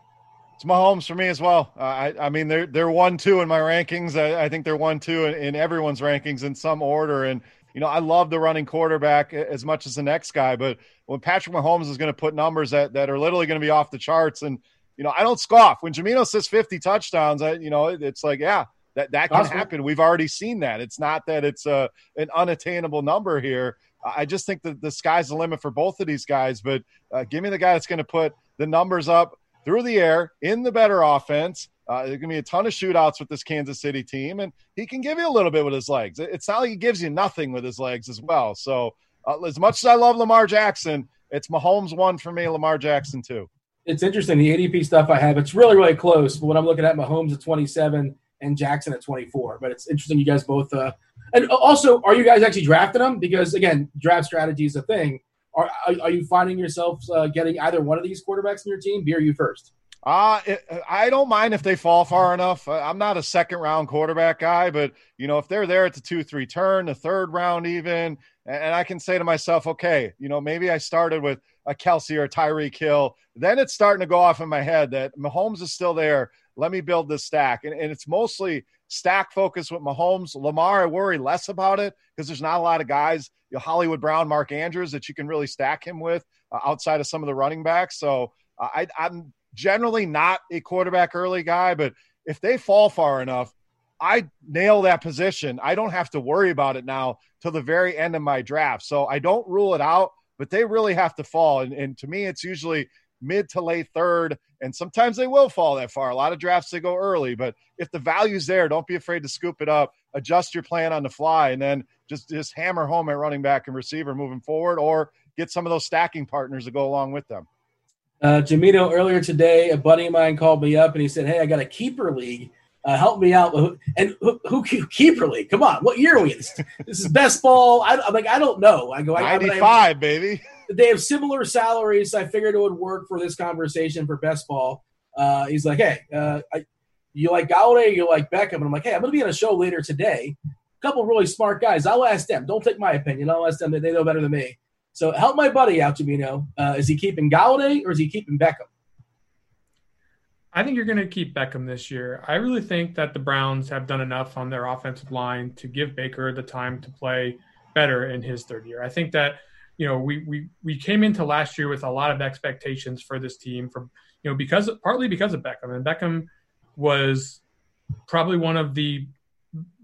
It's Mahomes for me as well. Uh, I, I mean, they're they're one two in my rankings. I, I think they're one two in, in everyone's rankings in some order. And you know, I love the running quarterback as much as the next guy, but when Patrick Mahomes is going to put numbers that that are literally going to be off the charts, and you know, I don't scoff when Jimeno says fifty touchdowns. I, you know, it, it's like yeah, that that can happen. We've already seen that. It's not that it's a an unattainable number here. I just think that the sky's the limit for both of these guys. But uh, give me the guy that's going to put the numbers up through the air, in the better offense. Uh, there's going to be a ton of shootouts with this Kansas City team, and he can give you a little bit with his legs. It's not like he gives you nothing with his legs as well. So uh, as much as I love Lamar Jackson, it's Mahomes one for me, Lamar Jackson two. It's interesting, the A D P stuff I have, it's really, really close. But when I'm looking at Mahomes at twenty-seven and Jackson at twenty-four, but it's interesting you guys both uh, – and also, are you guys actually drafting them? Because, again, draft strategy is a thing. Are, are you finding yourself uh, getting either one of these quarterbacks in your team? Beer, you first. Uh, it, I don't mind if they fall far enough. I'm not a second-round quarterback guy, but, you know, if they're there at the two three turn, the third round even, and I can say to myself, okay, you know, maybe I started with a Kelsey or a Tyreek Hill. Then it's starting to go off in my head that Mahomes is still there. Let me build this stack. And, and it's mostly stack focused with Mahomes. Lamar, I worry less about it because there's not a lot of guys, you know, Hollywood Brown, Mark Andrews, that you can really stack him with uh, outside of some of the running backs. So uh, I, I'm generally not a quarterback early guy, but if they fall far enough, I nail that position. I don't have to worry about it now till the very end of my draft. So I don't rule it out, but they really have to fall. And, and to me, it's usually mid to late third, and sometimes they will fall that far. A lot of drafts, they go early, but if the value's there, don't be afraid to scoop it up, adjust your plan on the fly, and then just, just hammer home at running back and receiver moving forward, or get some of those stacking partners to go along with them. Uh, Jamino, earlier today, a buddy of mine called me up and he said, hey, I got a keeper league. Uh, help me out. And who, who, who keeper league? Come on. What year are we in? This, this is best ball. I, I'm like, I don't know. I go, ninety-five, I, I, baby. They have similar salaries. So I figured it would work for this conversation for best ball. Uh, he's like, hey, uh, I, you like Golladay? You like Beckham? And I'm like, hey, I'm going to be on a show later today. A couple really smart guys. I'll ask them. Don't take my opinion. I'll ask them. They know better than me. So help my buddy out, Jamino. Uh, is he keeping Golladay or is he keeping Beckham? I think you're going to keep Beckham this year. I really think that the Browns have done enough on their offensive line to give Baker the time to play better in his third year. I think that, you know, we we we came into last year with a lot of expectations for this team, for, you know, because partly because of Beckham. And Beckham was probably one of the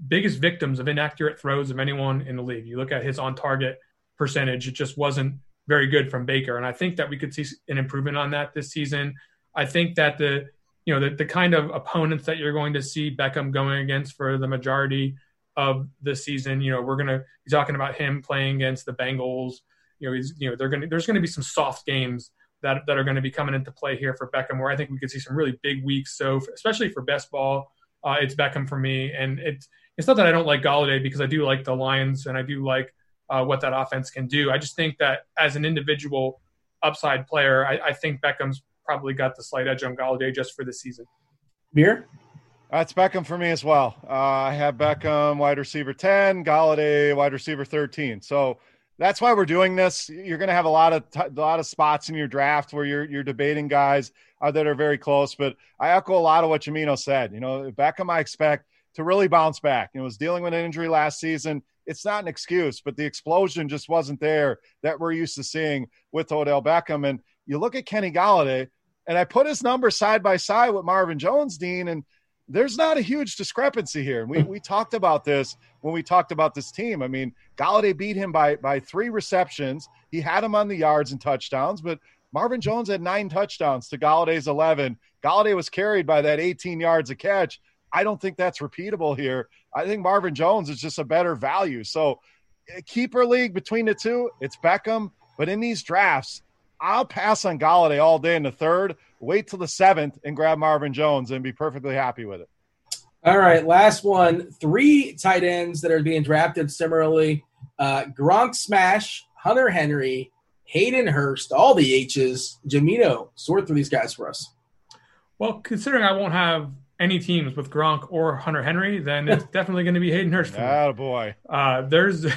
biggest victims of inaccurate throws of anyone in the league. You look at his on-target percentage, it just wasn't very good from Baker. And I think that we could see an improvement on that this season. I think that the, you know, the, the kind of opponents that you're going to see Beckham going against for the majority of the season, you know, we're going to be talking about him playing against the Bengals. You know, he's, you know, they're going to, there's going to be some soft games that, that are going to be coming into play here for Beckham, where I think we could see some really big weeks. So especially for best ball, uh, it's Beckham for me. And it's, it's not that I don't like Golladay, because I do like the Lions and I do like, Uh, what that offense can do. I just think that as an individual upside player, I, I think Beckham's probably got the slight edge on Golladay just for this season. Beer? Uh, it's Beckham for me as well. Uh, I have Beckham wide receiver ten, Golladay wide receiver thirteen. So that's why we're doing this. You're going to have a lot of t- a lot of spots in your draft where you're you're debating guys uh, that are very close. But I echo a lot of what Jamino said. You know, Beckham I expect to really bounce back. You know, was dealing with an injury last season. It's not an excuse, but the explosion just wasn't there that we're used to seeing with Odell Beckham. And you look at Kenny Golladay, and I put his numbers side by side with Marvin Jones, Dean, and there's not a huge discrepancy here. We we talked about this when we talked about this team. I mean, Golladay beat him by by three receptions. He had him on the yards and touchdowns, but Marvin Jones had nine touchdowns to Galladay's eleven. Golladay was carried by that eighteen yards a catch. I don't think that's repeatable here. I think Marvin Jones is just a better value. So keeper league between the two, it's Beckham. But in these drafts, I'll pass on Golladay all day in the third, wait till the seventh, and grab Marvin Jones and be perfectly happy with it. All right, last one. Three tight ends that are being drafted similarly. Uh, Gronk Smash, Hunter Henry, Hayden Hurst, all the H's. Jamino, sort through these guys for us. Well, considering I won't have – any teams with Gronk or Hunter Henry, then it's definitely going to be Hayden Hurst. Oh boy. Uh, there's, you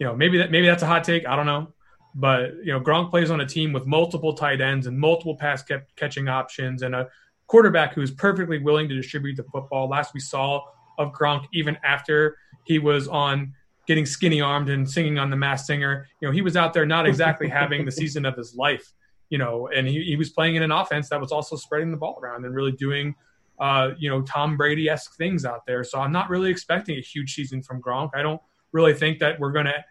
know, maybe that, maybe that's a hot take. I don't know, but you know, Gronk plays on a team with multiple tight ends and multiple pass kept catching options and a quarterback who's perfectly willing to distribute the football. Last we saw of Gronk, even after he was on getting skinny armed and singing on the Masked Singer, you know, he was out there not exactly having the season of his life, you know, and he, he was playing in an offense that was also spreading the ball around and really doing, Uh, you know, Tom Brady-esque things out there. So I'm not really expecting a huge season from Gronk. I don't really think that we're going to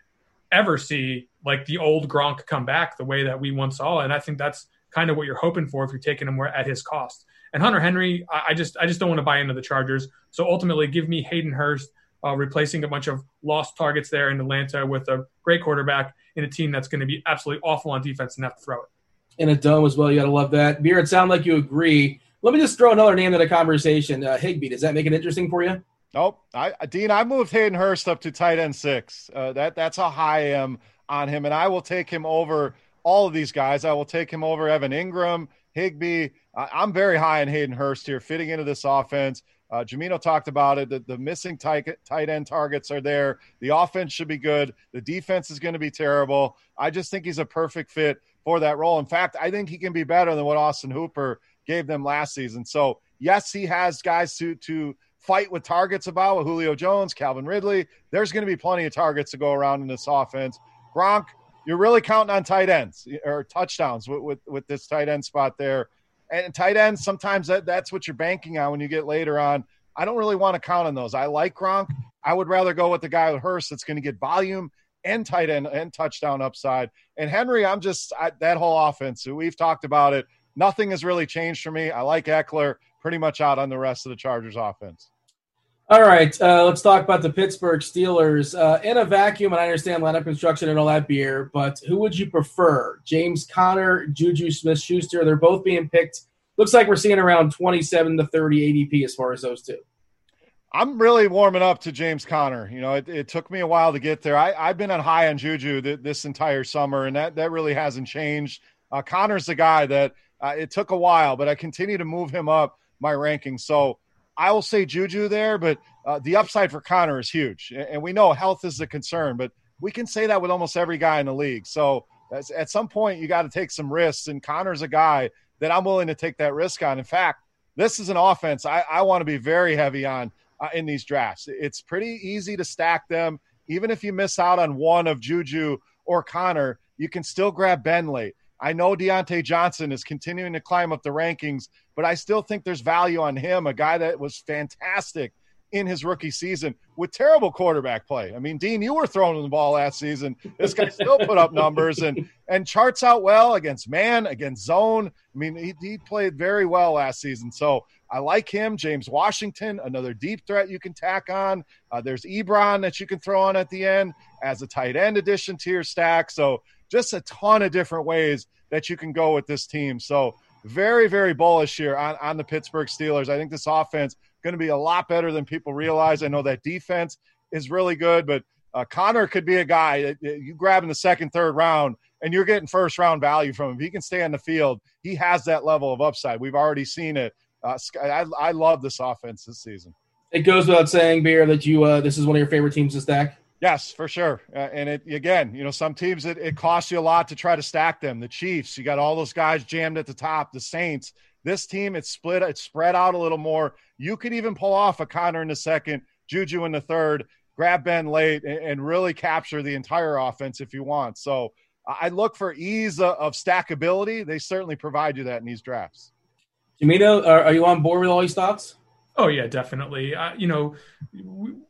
ever see like the old Gronk come back the way that we once saw. And I think that's kind of what you're hoping for if you're taking him at his cost. And Hunter Henry, I, I just I just don't want to buy into the Chargers. So ultimately give me Hayden Hurst uh, replacing a bunch of lost targets there in Atlanta with a great quarterback in a team that's going to be absolutely awful on defense and have to throw it. In a dome as well. You got to love that. Beer, it sounds like you agree. Let me just throw another name to the conversation. Uh, Higbee, does that make it interesting for you? Nope. I, Dean, I moved Hayden Hurst up to tight end six. Uh, that That's how high I am on him, and I will take him over all of these guys. I will take him over Evan Ingram, Higbee. I, I'm very high on Hayden Hurst here, fitting into this offense. Uh, Jamino talked about it. The, the missing tight, tight end targets are there. The offense should be good. The defense is going to be terrible. I just think he's a perfect fit for that role. In fact, I think he can be better than what Austin Hooper gave them last season. So yes, he has guys to to fight with targets about with Julio Jones, Calvin Ridley. There's going to be plenty of targets to go around in this offense. Gronk, you're really counting on tight ends or touchdowns with with, with this tight end spot there. And tight ends, sometimes that, that's what you're banking on when you get later on. I don't really want to count on those. I like Gronk. I would rather go with the guy with Hurst that's going to get volume and tight end and touchdown upside. And Henry, I'm just I, that whole offense. We've talked about it. nothing has really changed for me. I like Eckler pretty much out on the rest of the Chargers offense. All right, uh, let's talk about the Pittsburgh Steelers. Uh, in a vacuum, and I understand lineup construction and all that beer, but who would you prefer? James Conner, Juju Smith-Schuster, they're both being picked. Looks like we're seeing around twenty-seven to thirty A D P as far as those two. I'm really warming up to James Conner. You know, it, it took me a while to get there. I, I've been on high on Juju th- this entire summer, and that, that really hasn't changed. Uh, Conner's the guy that uh, it took a while, but I continue to move him up my ranking. So I will say Juju there, but uh, the upside for Conner is huge. And we know health is a concern, but we can say that with almost every guy in the league. So at some point, you got to take some risks, and Conner's a guy that I'm willing to take that risk on. In fact, this is an offense I, I want to be very heavy on uh, in these drafts. It's pretty easy to stack them. Even if you miss out on one of Juju or Conner, you can still grab Ben late. I know Deontay Johnson is continuing to climb up the rankings, but I still think there's value on him, a guy that was fantastic in his rookie season with terrible quarterback play. I mean, Dean, you were throwing the ball last season. This guy still put up numbers and and charts out well against man, against zone. I mean, he, he played very well last season. So I like him. James Washington, another deep threat you can tack on. Uh, there's Ebron that you can throw on at the end as a tight end addition to your stack. So just a ton of different ways that you can go with this team. So very, very bullish here on, on the Pittsburgh Steelers. I think this offense going to be a lot better than people realize. I know that defense is really good, but uh, Conner could be a guy that you grab in the second, third round, and you're getting first round value from him. If he can stay on the field, he has that level of upside. We've already seen it. Uh, I, I love this offense this season. It goes without saying, Beer, that you uh, this is one of your favorite teams to stack. Yes, for sure. Uh, and it, again, you know, some teams, it, it costs you a lot to try to stack them. The Chiefs, you got all those guys jammed at the top, the Saints. This team, it's split, it's spread out a little more. You could even pull off a Conner in the second, Juju in the third, grab Ben late, and, and really capture the entire offense if you want. So I look for ease of stackability. They certainly provide you that in these drafts. Jimito, are, are you on board with all these thoughts? Oh, yeah, definitely. Uh, you know,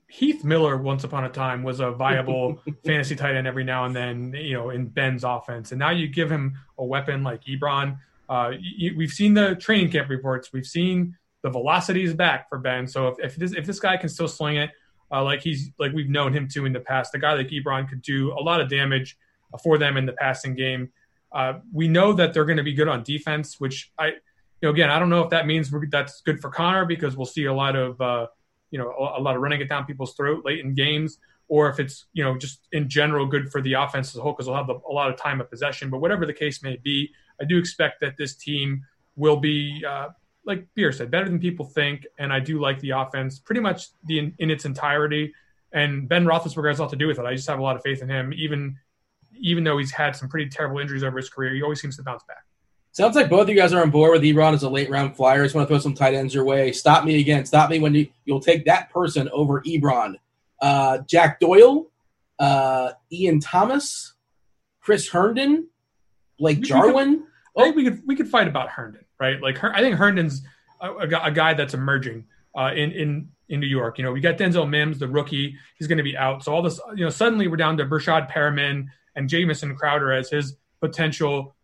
Heath Miller once upon a time was a viable fantasy tight end every now and then, you know, in Ben's offense. And now you give him a weapon like Ebron. Uh, you, we've seen the training camp reports. We've seen the velocity is back for Ben. So if, if, this, if this guy can still sling it uh, like he's like we've known him to in the past, a guy like Ebron could do a lot of damage for them in the passing game. Uh, we know that they're going to be good on defense, which I – You know, again, I don't know if that means we're, that's good for Conner because we'll see a lot of, uh, you know, a, a lot of running it down people's throat late in games, or if it's, you know, just in general good for the offense as a whole because they'll have the, a lot of time of possession. But whatever the case may be, I do expect that this team will be, uh, like Beer said, better than people think. And I do like the offense pretty much the in, in its entirety. And Ben Roethlisberger has a lot to do with it. I just have a lot of faith in him, even even though he's had some pretty terrible injuries over his career. He always seems to bounce back. Sounds like both of you guys are on board with Ebron as a late-round flyer. I just want to throw some tight ends your way. Stop me again. Stop me when you, you'll take that person over Ebron. Uh, Jack Doyle, uh, Ian Thomas, Chris Herndon, Blake we, Jarwin. We could, oh. I think we could we could fight about Herndon, right? Like Her, I think Herndon's a, a, a guy that's emerging uh, in, in, in New York. You know, we got Denzel Mims, the rookie. He's going to be out. So all this, you know, suddenly we're down to Breshad Perriman and Jamison Crowder as his potential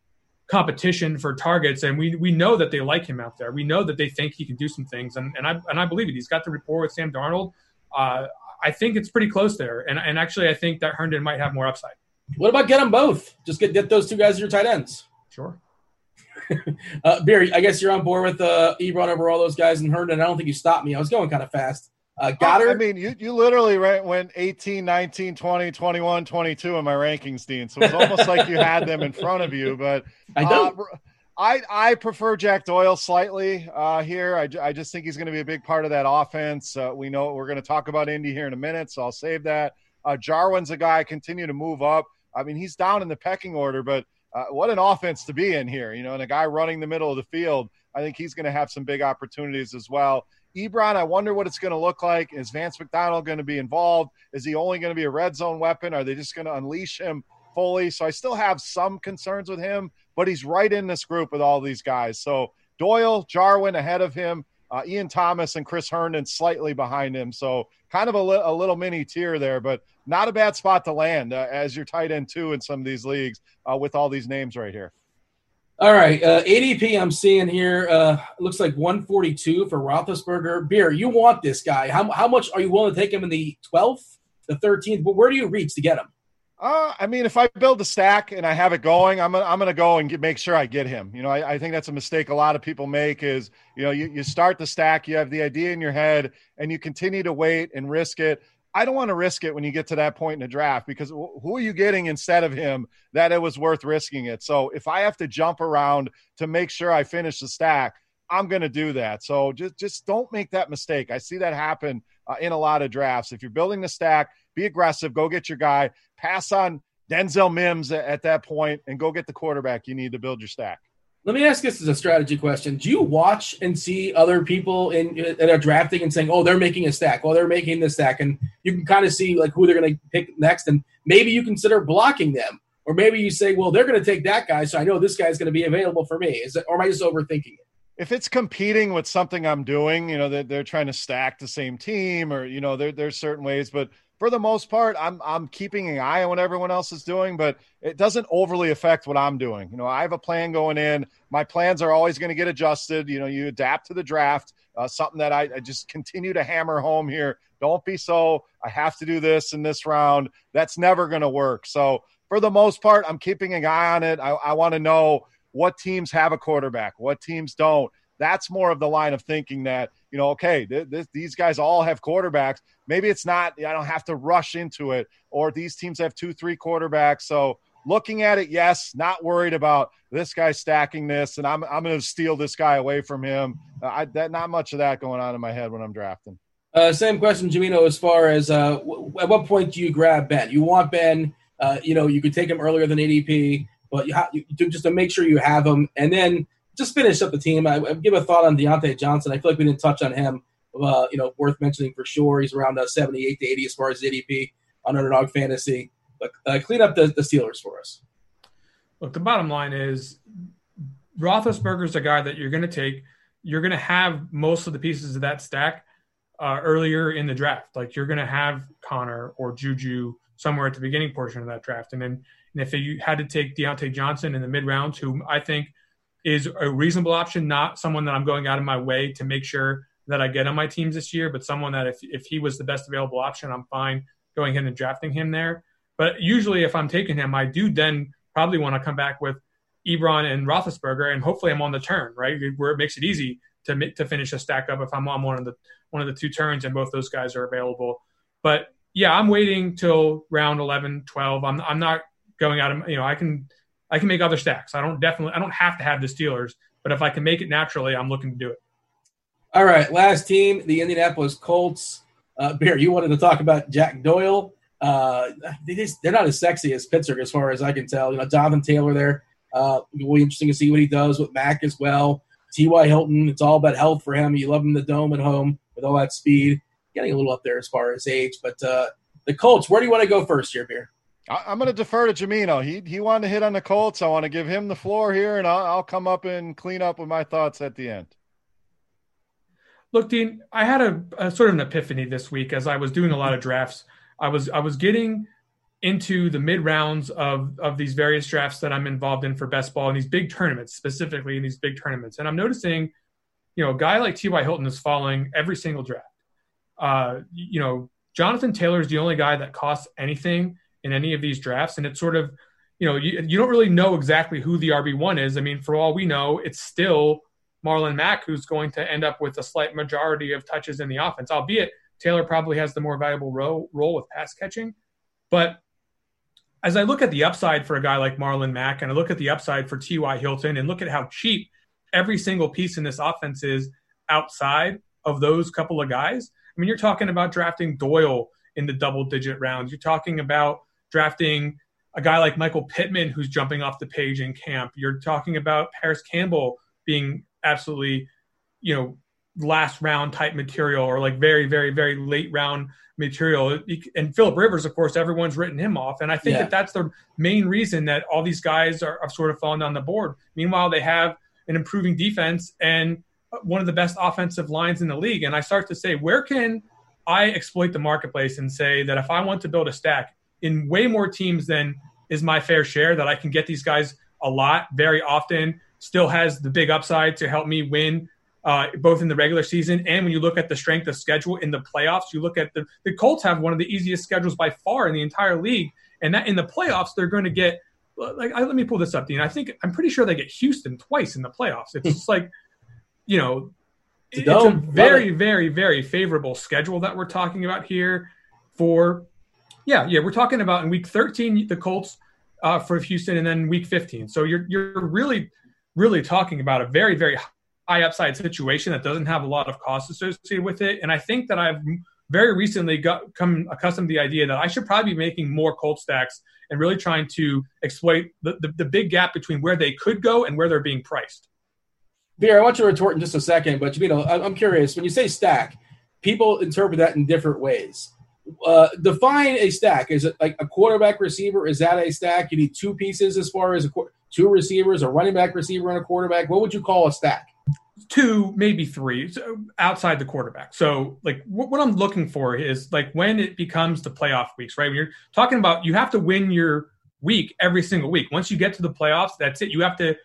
competition for targets, and we we know that they like him out there. We know that they think he can do some things, and, and I and I believe it. He's got the rapport with Sam Darnold. Uh, I think it's pretty close there, and and actually I think that Herndon might have more upside. What about get them both? Just get, get those two guys as your tight ends. Sure. uh, Beer, I guess you're on board with uh, Ebron over all those guys and Herndon. I don't think you stopped me. I was going kind of fast. Uh, Goddard? I mean, you, you literally went eighteen, nineteen, twenty, twenty-one, twenty-two in my rankings, Dean. So it's almost like you had them in front of you. But I don't. Uh, I, I prefer Jack Doyle slightly uh, here. I, I just think he's going to be a big part of that offense. Uh, we know we're going to talk about Indy here in a minute, so I'll save that. Uh, Jarwin's a guy I continue to move up. I mean, he's down in the pecking order, but uh, what an offense to be in here. You know, and a guy running the middle of the field, I think he's going to have some big opportunities as well. Ebron, I wonder what it's going to look like. Is Vance McDonald going to be involved? Is he only going to be a red zone weapon? Are they just going to unleash him fully? So I still have some concerns with him, but he's right in this group with all these guys. So Doyle, Jarwin ahead of him, uh, Ian Thomas and Chris Herndon slightly behind him. So kind of a, li- a little mini tier there, but not a bad spot to land uh, as your tight end two in some of these leagues uh, with all these names right here. All right, uh, A D P I'm seeing here uh, looks like one forty-two for Roethlisberger. Beer, you want this guy. How how much are you willing to take him in the twelfth, the thirteenth? But where do you reach to get him? Uh, I mean, if I build a stack and I have it going, I'm gonna, I'm going to go and get, make sure I get him. You know, I, I think that's a mistake a lot of people make is, you know, you, you start the stack, you have the idea in your head, and you continue to wait and risk it. I don't want to risk it when you get to that point in the draft because who are you getting instead of him that it was worth risking it? So if I have to jump around to make sure I finish the stack, I'm going to do that. So just, just don't make that mistake. I see that happen uh, in a lot of drafts. If you're building the stack, be aggressive, go get your guy, pass on Denzel Mims at that point and go get the quarterback you need to build your stack. Let me ask this as a strategy question. Do you watch and see other people in that are drafting and saying, oh, they're making a stack. Well, they're making this stack. And you can kind of see like who they're going to pick next. And maybe you consider blocking them. Or maybe you say, well, they're going to take that guy, so I know this guy is going to be available for me. Is it, or am I just overthinking it? If it's competing with something I'm doing, you know, they're, they're trying to stack the same team or, you know, there, there's certain ways. But for the most part, I'm I'm keeping an eye on what everyone else is doing, but it doesn't overly affect what I'm doing. You know, I have a plan going in. My plans are always going to get adjusted. You know, you adapt to the draft, uh, something that I, I just continue to hammer home here. Don't be so, I have to do this in this round. That's never going to work. So for the most part, I'm keeping an eye on it. I, I want to know what teams have a quarterback, what teams don't. That's more of the line of thinking that, you know, okay, th- th- these guys all have quarterbacks. Maybe it's not, I don't have to rush into it, or these teams have two, three quarterbacks. So looking at it, yes, not worried about this guy stacking this, and I'm I'm going to steal this guy away from him. Uh, I, that not much of that going on in my head when I'm drafting. Uh, same question, Jimeno, as far as uh, w- at what point do you grab Ben? You want Ben, uh, you know, you could take him earlier than A D P, but you ha- you, just to make sure you have him. And then just finish up the team. I, I give a thought on Deontay Johnson. I feel like we didn't touch on him. Uh, you know, worth mentioning for sure. He's around uh, seventy-eight to eighty as far as A D P on Underdog Fantasy. But uh, clean up the, the Steelers for us. Look, the bottom line is Roethlisberger's a guy that you're going to take. You're going to have most of the pieces of that stack uh, earlier in the draft. Like you're going to have Connor or Juju somewhere at the beginning portion of that draft. And then and if you had to take Deontay Johnson in the mid rounds, who I think is a reasonable option, not someone that I'm going out of my way to make sure that I get on my teams this year, but someone that if, if he was the best available option, I'm fine going in and drafting him there. But usually if I'm taking him, I do then probably want to come back with Ebron and Roethlisberger, and hopefully I'm on the turn, right, where it makes it easy to to finish a stack up if I'm on one of the one of the two turns and both those guys are available. But, yeah, I'm waiting till round eleven, twelve. I'm I'm not going out of – you know, I can I can make other stacks. I don't definitely – I don't have to have the Steelers, but if I can make it naturally, I'm looking to do it. All right, last team, the Indianapolis Colts. Uh, Bear, you wanted to talk about Jack Doyle. Uh, they just, they're not as sexy as Pittsburgh as far as I can tell. You know, Jonathan Taylor there. Uh, it'll be interesting to see what he does with Mack as well. T Y. Hilton, it's all about health for him. You love him in the dome at home with all that speed. Getting a little up there as far as age. But uh, the Colts, where do you want to go first here, Bear? I'm going to defer to Jimeno. He he wanted to hit on the Colts. I want to give him the floor here, and I'll, I'll come up and clean up with my thoughts at the end. Look, Dean, I had a, a sort of an epiphany this week as I was doing a lot of drafts. I was I was getting into the mid-rounds of, of these various drafts that I'm involved in for best ball and these big tournaments, specifically in these big tournaments. And I'm noticing, you know, a guy like T Y. Hilton is falling every single draft. Uh, you know, Jonathan Taylor is the only guy that costs anything in any of these drafts. And it's sort of, you know, you, you don't really know exactly who the R B one is. I mean, for all we know, it's still Marlon Mack, who's going to end up with a slight majority of touches in the offense, albeit Taylor probably has the more valuable role, role with pass catching. But as I look at the upside for a guy like Marlon Mack, and I look at the upside for T Y. Hilton, and look at how cheap every single piece in this offense is outside of those couple of guys. I mean, you're talking about drafting Doyle in the double-digit rounds. You're talking about drafting a guy like Michael Pittman, who's jumping off the page in camp. You're talking about Paris Campbell being absolutely, you know, last round type material, or like very, very, very late round material. And Phillip Rivers, of course, everyone's written him off. And I think yeah. that that's the main reason that all these guys are, are sort of falling down the board. Meanwhile, they have an improving defense and one of the best offensive lines in the league. And I start to say, where can I exploit the marketplace and say that if I want to build a stack in way more teams than is my fair share, that I can get these guys a lot very often still has the big upside to help me win uh, both in the regular season and when you look at the strength of schedule in the playoffs. You look at the – the Colts have one of the easiest schedules by far in the entire league, and that in the playoffs they're going to get – like I, let me pull this up, Dean. I think – I'm pretty sure they get Houston twice in the playoffs. It's just like, you know, it's, it's a very, very, very favorable schedule that we're talking about here for – Yeah, yeah, we're talking about in week thirteen the Colts uh, for Houston, and then week fifteen. So you're you're really, really talking about a very, very high upside situation that doesn't have a lot of costs associated with it. And I think that I've very recently got come accustomed to the idea that I should probably be making more Colts stacks and really trying to exploit the, the, the big gap between where they could go and where they're being priced. Peter, I want you to retort in just a second, but you know, I'm curious. When you say stack, people interpret that in different ways. Uh, define a stack. Is it like a quarterback receiver? Is that a stack? You need two pieces as far as a qu- two receivers, a running back receiver, and a quarterback. What would you call a stack? Two, maybe three, so outside the quarterback. So, like, wh- what I'm looking for is, like, when it becomes the playoff weeks, right? When you're talking about you have to win your week every single week. Once you get to the playoffs, that's it. You have to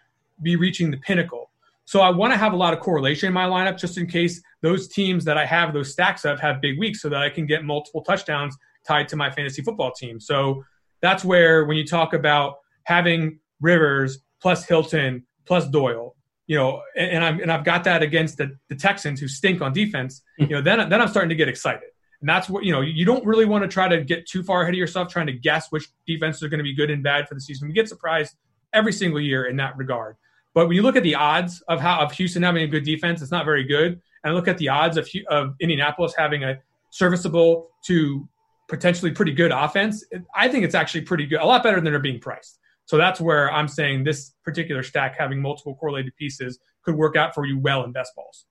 be reaching the pinnacle. So I want to have a lot of correlation in my lineup just in case those teams that I have those stacks of have big weeks so that I can get multiple touchdowns tied to my fantasy football team. So that's where when you talk about having Rivers plus Hilton plus Doyle, you know, and, and, I'm, and I've got that against the, the Texans who stink on defense, you know, then, then I'm starting to get excited. And that's what, you know, you don't really want to try to get too far ahead of yourself trying to guess which defenses are going to be good and bad for the season. We get surprised every single year in that regard. But when you look at the odds of how of Houston having a good defense, it's not very good. And I look at the odds of of Indianapolis having a serviceable to potentially pretty good offense. I think it's actually pretty good, a lot better than they're being priced. So that's where I'm saying this particular stack having multiple correlated pieces could work out for you well in best balls.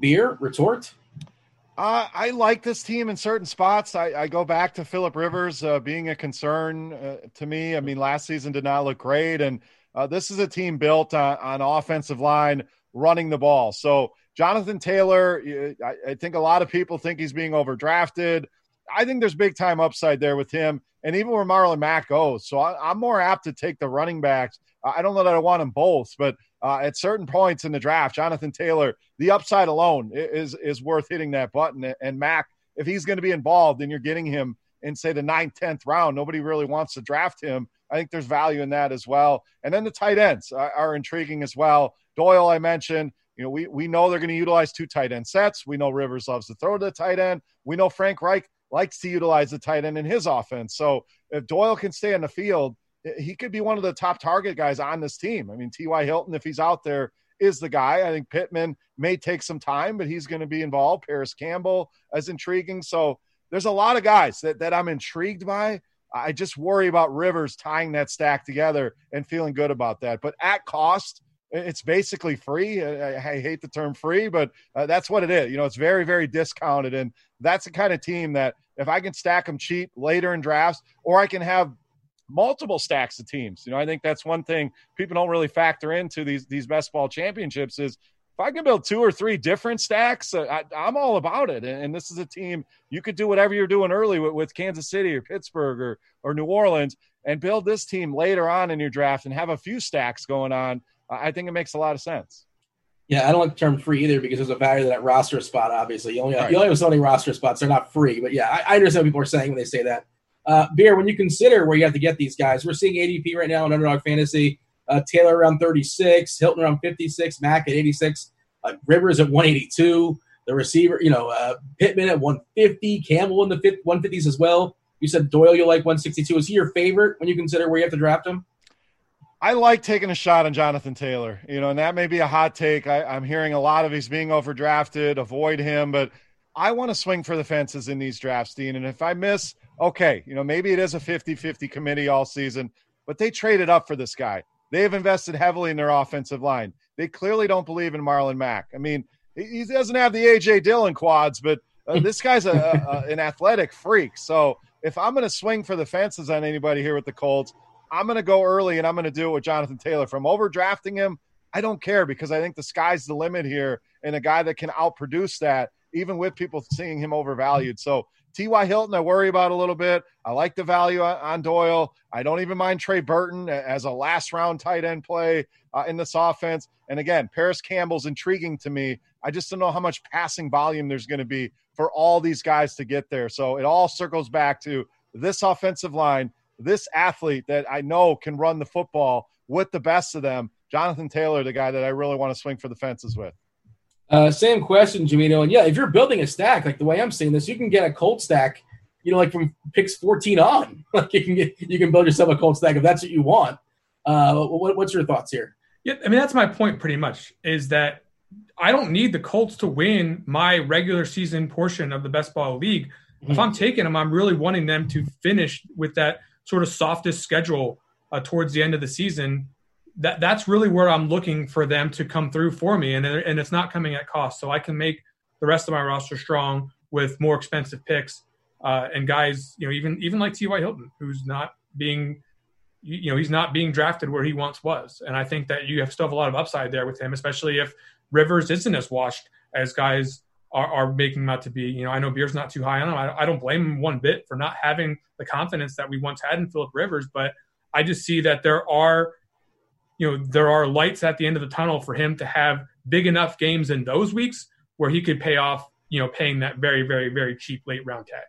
Beer, retort. Uh, I like this team in certain spots. I, I go back to Phillip Rivers uh, being a concern uh, to me. I mean, last season did not look great, and Uh, this is a team built on, on offensive line running the ball. So Jonathan Taylor, I, I think a lot of people think he's being overdrafted. I think there's big time upside there with him, and even where Marlon Mack goes. So I, I'm more apt to take the running backs. I don't know that I want them both, but uh, at certain points in the draft, Jonathan Taylor, the upside alone is is worth hitting that button. And Mack, if he's going to be involved, then you're getting him in, say, the ninth, tenth round. Nobody really wants to draft him. I think there's value in that as well. And then the tight ends are, are intriguing as well. Doyle, I mentioned, you know, we, we know they're going to utilize two tight end sets. We know Rivers loves to throw to the tight end. We know Frank Reich likes to utilize the tight end in his offense. So if Doyle can stay on the field, he could be one of the top target guys on this team. I mean, T Y Hilton, if he's out there, is the guy. I think Pittman may take some time, but he's going to be involved. Paris Campbell is intriguing. So there's a lot of guys that, that I'm intrigued by. I just worry about Rivers tying that stack together and feeling good about that. But at cost, it's basically free. I, I hate the term free, but uh, that's what it is. You know, it's very, very discounted. And that's the kind of team that if I can stack them cheap later in drafts, or I can have multiple stacks of teams. You know, I think that's one thing people don't really factor into these, these best ball championships is, if I can build two or three different stacks, I, I'm all about it. And, and this is a team you could do whatever you're doing early with, with Kansas City or Pittsburgh or, or New Orleans and build this team later on in your draft and have a few stacks going on. I think it makes a lot of sense. Yeah, I don't like the term free either because there's a value to that roster spot, obviously. You only have, right. you only have so many roster spots. They're not free. But, yeah, I, I understand what people are saying when they say that. Uh, Beer, when you consider where you have to get these guys, we're seeing A D P right now in Underdog Fantasy. Uh, Taylor around thirty-six, Hilton around fifty-six, Mack at eighty-six, uh, Rivers at one eighty-two, the receiver, you know, uh, Pittman at one fifty, Campbell in the one fifties as well. You said Doyle you like one sixty-two. Is he your favorite when you consider where you have to draft him? I like taking a shot on Jonathan Taylor, you know, and that may be a hot take. I, I'm hearing a lot of he's being overdrafted, avoid him, but I want to swing for the fences in these drafts, Dean, and if I miss, okay, you know, maybe it is a fifty-fifty committee all season, but they traded up for this guy. They've invested heavily in their offensive line. They clearly don't believe in Marlon Mack. I mean, he doesn't have the A J Dillon quads, but uh, this guy's a, a, an athletic freak. So if I'm going to swing for the fences on anybody here with the Colts, I'm going to go early and I'm going to do it with Jonathan Taylor. From overdrafting him, I don't care because I think the sky's the limit here and a guy that can outproduce that, even with people seeing him overvalued. So T Y. Hilton, I worry about a little bit. I like the value on Doyle. I don't even mind Trey Burton as a last-round tight end play uh, in this offense. And, again, Paris Campbell's intriguing to me. I just don't know how much passing volume there's going to be for all these guys to get there. So it all circles back to this offensive line, this athlete that I know can run the football with the best of them, Jonathan Taylor, the guy that I really want to swing for the fences with. Uh, same question, Jimeno. And, yeah, if you're building a stack, like the way I'm seeing this, you can get a Colt stack, you know, like from picks fourteen on. Like you can get, you can build yourself a Colt stack if that's what you want. Uh, what, what's your thoughts here? Yeah, I mean, that's my point pretty much, is that I don't need the Colts to win my regular season portion of the best ball league. Mm-hmm. If I'm taking them, I'm really wanting them to finish with that sort of softest schedule uh, towards the end of the season. That that's really where I'm looking for them to come through for me. And, and it's not coming at cost. So I can make the rest of my roster strong with more expensive picks uh, and guys, you know, even, even like T Y. Hilton, who's not being, you know, he's not being drafted where he once was. And I think that you have still have a lot of upside there with him, especially if Rivers isn't as washed as guys are, are making him out to be. You know, I know Beer's not too high on him. I, I don't blame him one bit for not having the confidence that we once had in Philip Rivers, but I just see that there are, you know, there are lights at the end of the tunnel for him to have big enough games in those weeks where he could pay off, you know, paying that very, very, very cheap late round tag.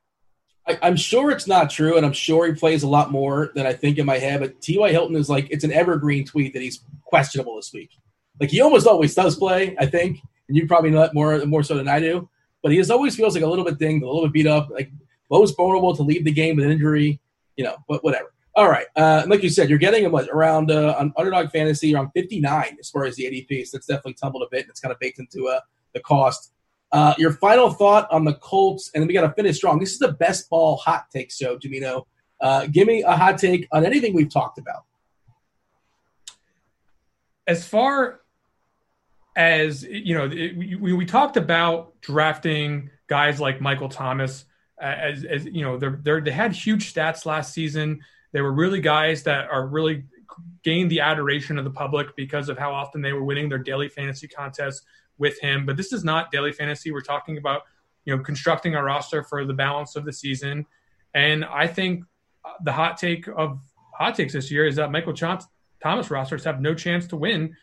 I, I'm sure it's not true, and I'm sure he plays a lot more than I think in my head, but T Y. Hilton is like, it's an evergreen tweet that he's questionable this week. Like he almost always does play, I think, and you probably know that more, more so than I do, but he just always feels like a little bit dinged, a little bit beat up, like most vulnerable to leave the game with an injury, you know, but whatever. All right, uh, like you said, you're getting him around uh, on Underdog Fantasy around fifty-nine as far as the A D P, so that's definitely tumbled a bit, and it's kind of baked into uh, the cost. Uh, your final thought on the Colts, and then we got to finish strong. This is the best ball hot take show, Jimeno. Uh, give me a hot take on anything we've talked about. As far as, you know, it, we, we talked about drafting guys like Michael Thomas. As, as you know, they're, they're, they had huge stats last season. They were really guys that are really gained the adoration of the public because of how often they were winning their daily fantasy contests with him. But this is not daily fantasy. We're talking about, you know, constructing a roster for the balance of the season. And I think the hot take of hot takes this year is that Michael Thomas rosters have no chance to win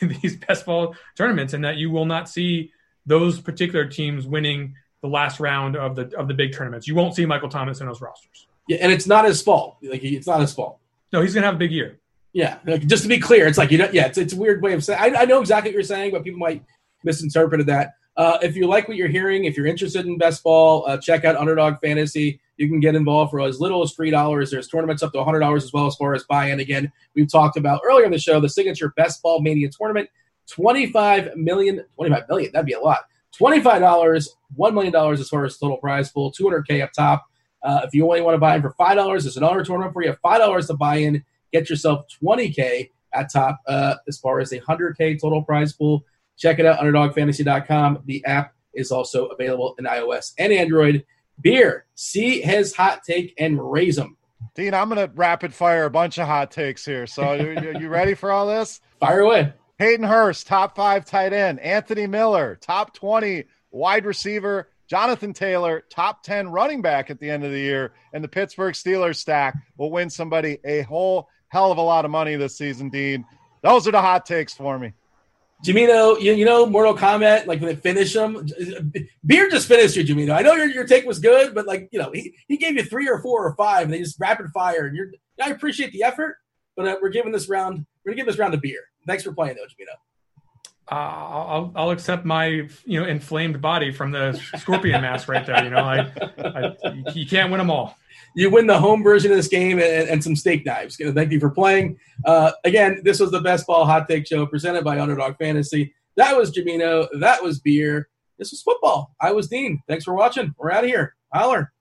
these best ball tournaments, and that you will not see those particular teams winning the last round of the, of the big tournaments. You won't see Michael Thomas in those rosters. Yeah, and it's not his fault. Like, it's not his fault. No, he's gonna have a big year. Yeah, like, just to be clear, it's like you know, yeah, it's it's a weird way of saying. I, I know exactly what you're saying, but people might misinterpret that. Uh, if you like what you're hearing, if you're interested in best ball, uh, check out Underdog Fantasy. You can get involved for as little as three dollars. There's tournaments up to a hundred dollars as well as far as buy-in. Again, we've talked about earlier in the show the signature Best Ball Mania tournament. Twenty-five million, twenty-five million. That'd be a lot. Twenty-five dollars, one million dollars as far as total prize pool. Two hundred K up top. Uh, if you only want to buy in for five dollars, there's another tournament for you. five dollars to buy in, get yourself twenty K at top uh, as far as a one hundred K total prize pool. Check it out, underdog fantasy dot com. The app is also available in iOS and Android. Beer, see his hot take and raise him. Dean, I'm going to rapid fire a bunch of hot takes here. So you, you ready for all this? Fire away. Hayden Hurst, top five tight end. Anthony Miller, top twenty wide receiver. Jonathan Taylor, top ten running back at the end of the year, and the Pittsburgh Steelers stack will win somebody a whole hell of a lot of money this season, Dean. Those are the hot takes for me. Jimeno, you, you know, Mortal Kombat, like when they finish them, Beer just finished you, Jimeno. I know your, your take was good, but like, you know, he, he gave you three or four or five, and they just rapid fire. And you're, I appreciate the effort, but uh, we're giving this round, we're going to give this round to Beer. Thanks for playing, though, Jimeno. Uh, I'll, I'll accept my, you know, inflamed body from the scorpion mask right there. You know, I, I, you can't win them all. You win the home version of this game and, and some steak knives. Thank you for playing. Uh, again, this was the Best Ball Hot Take Show presented by Underdog Fantasy. That was Jimeno. That was Beer. This was football. I was Dean. Thanks for watching. We're out of here. Holler.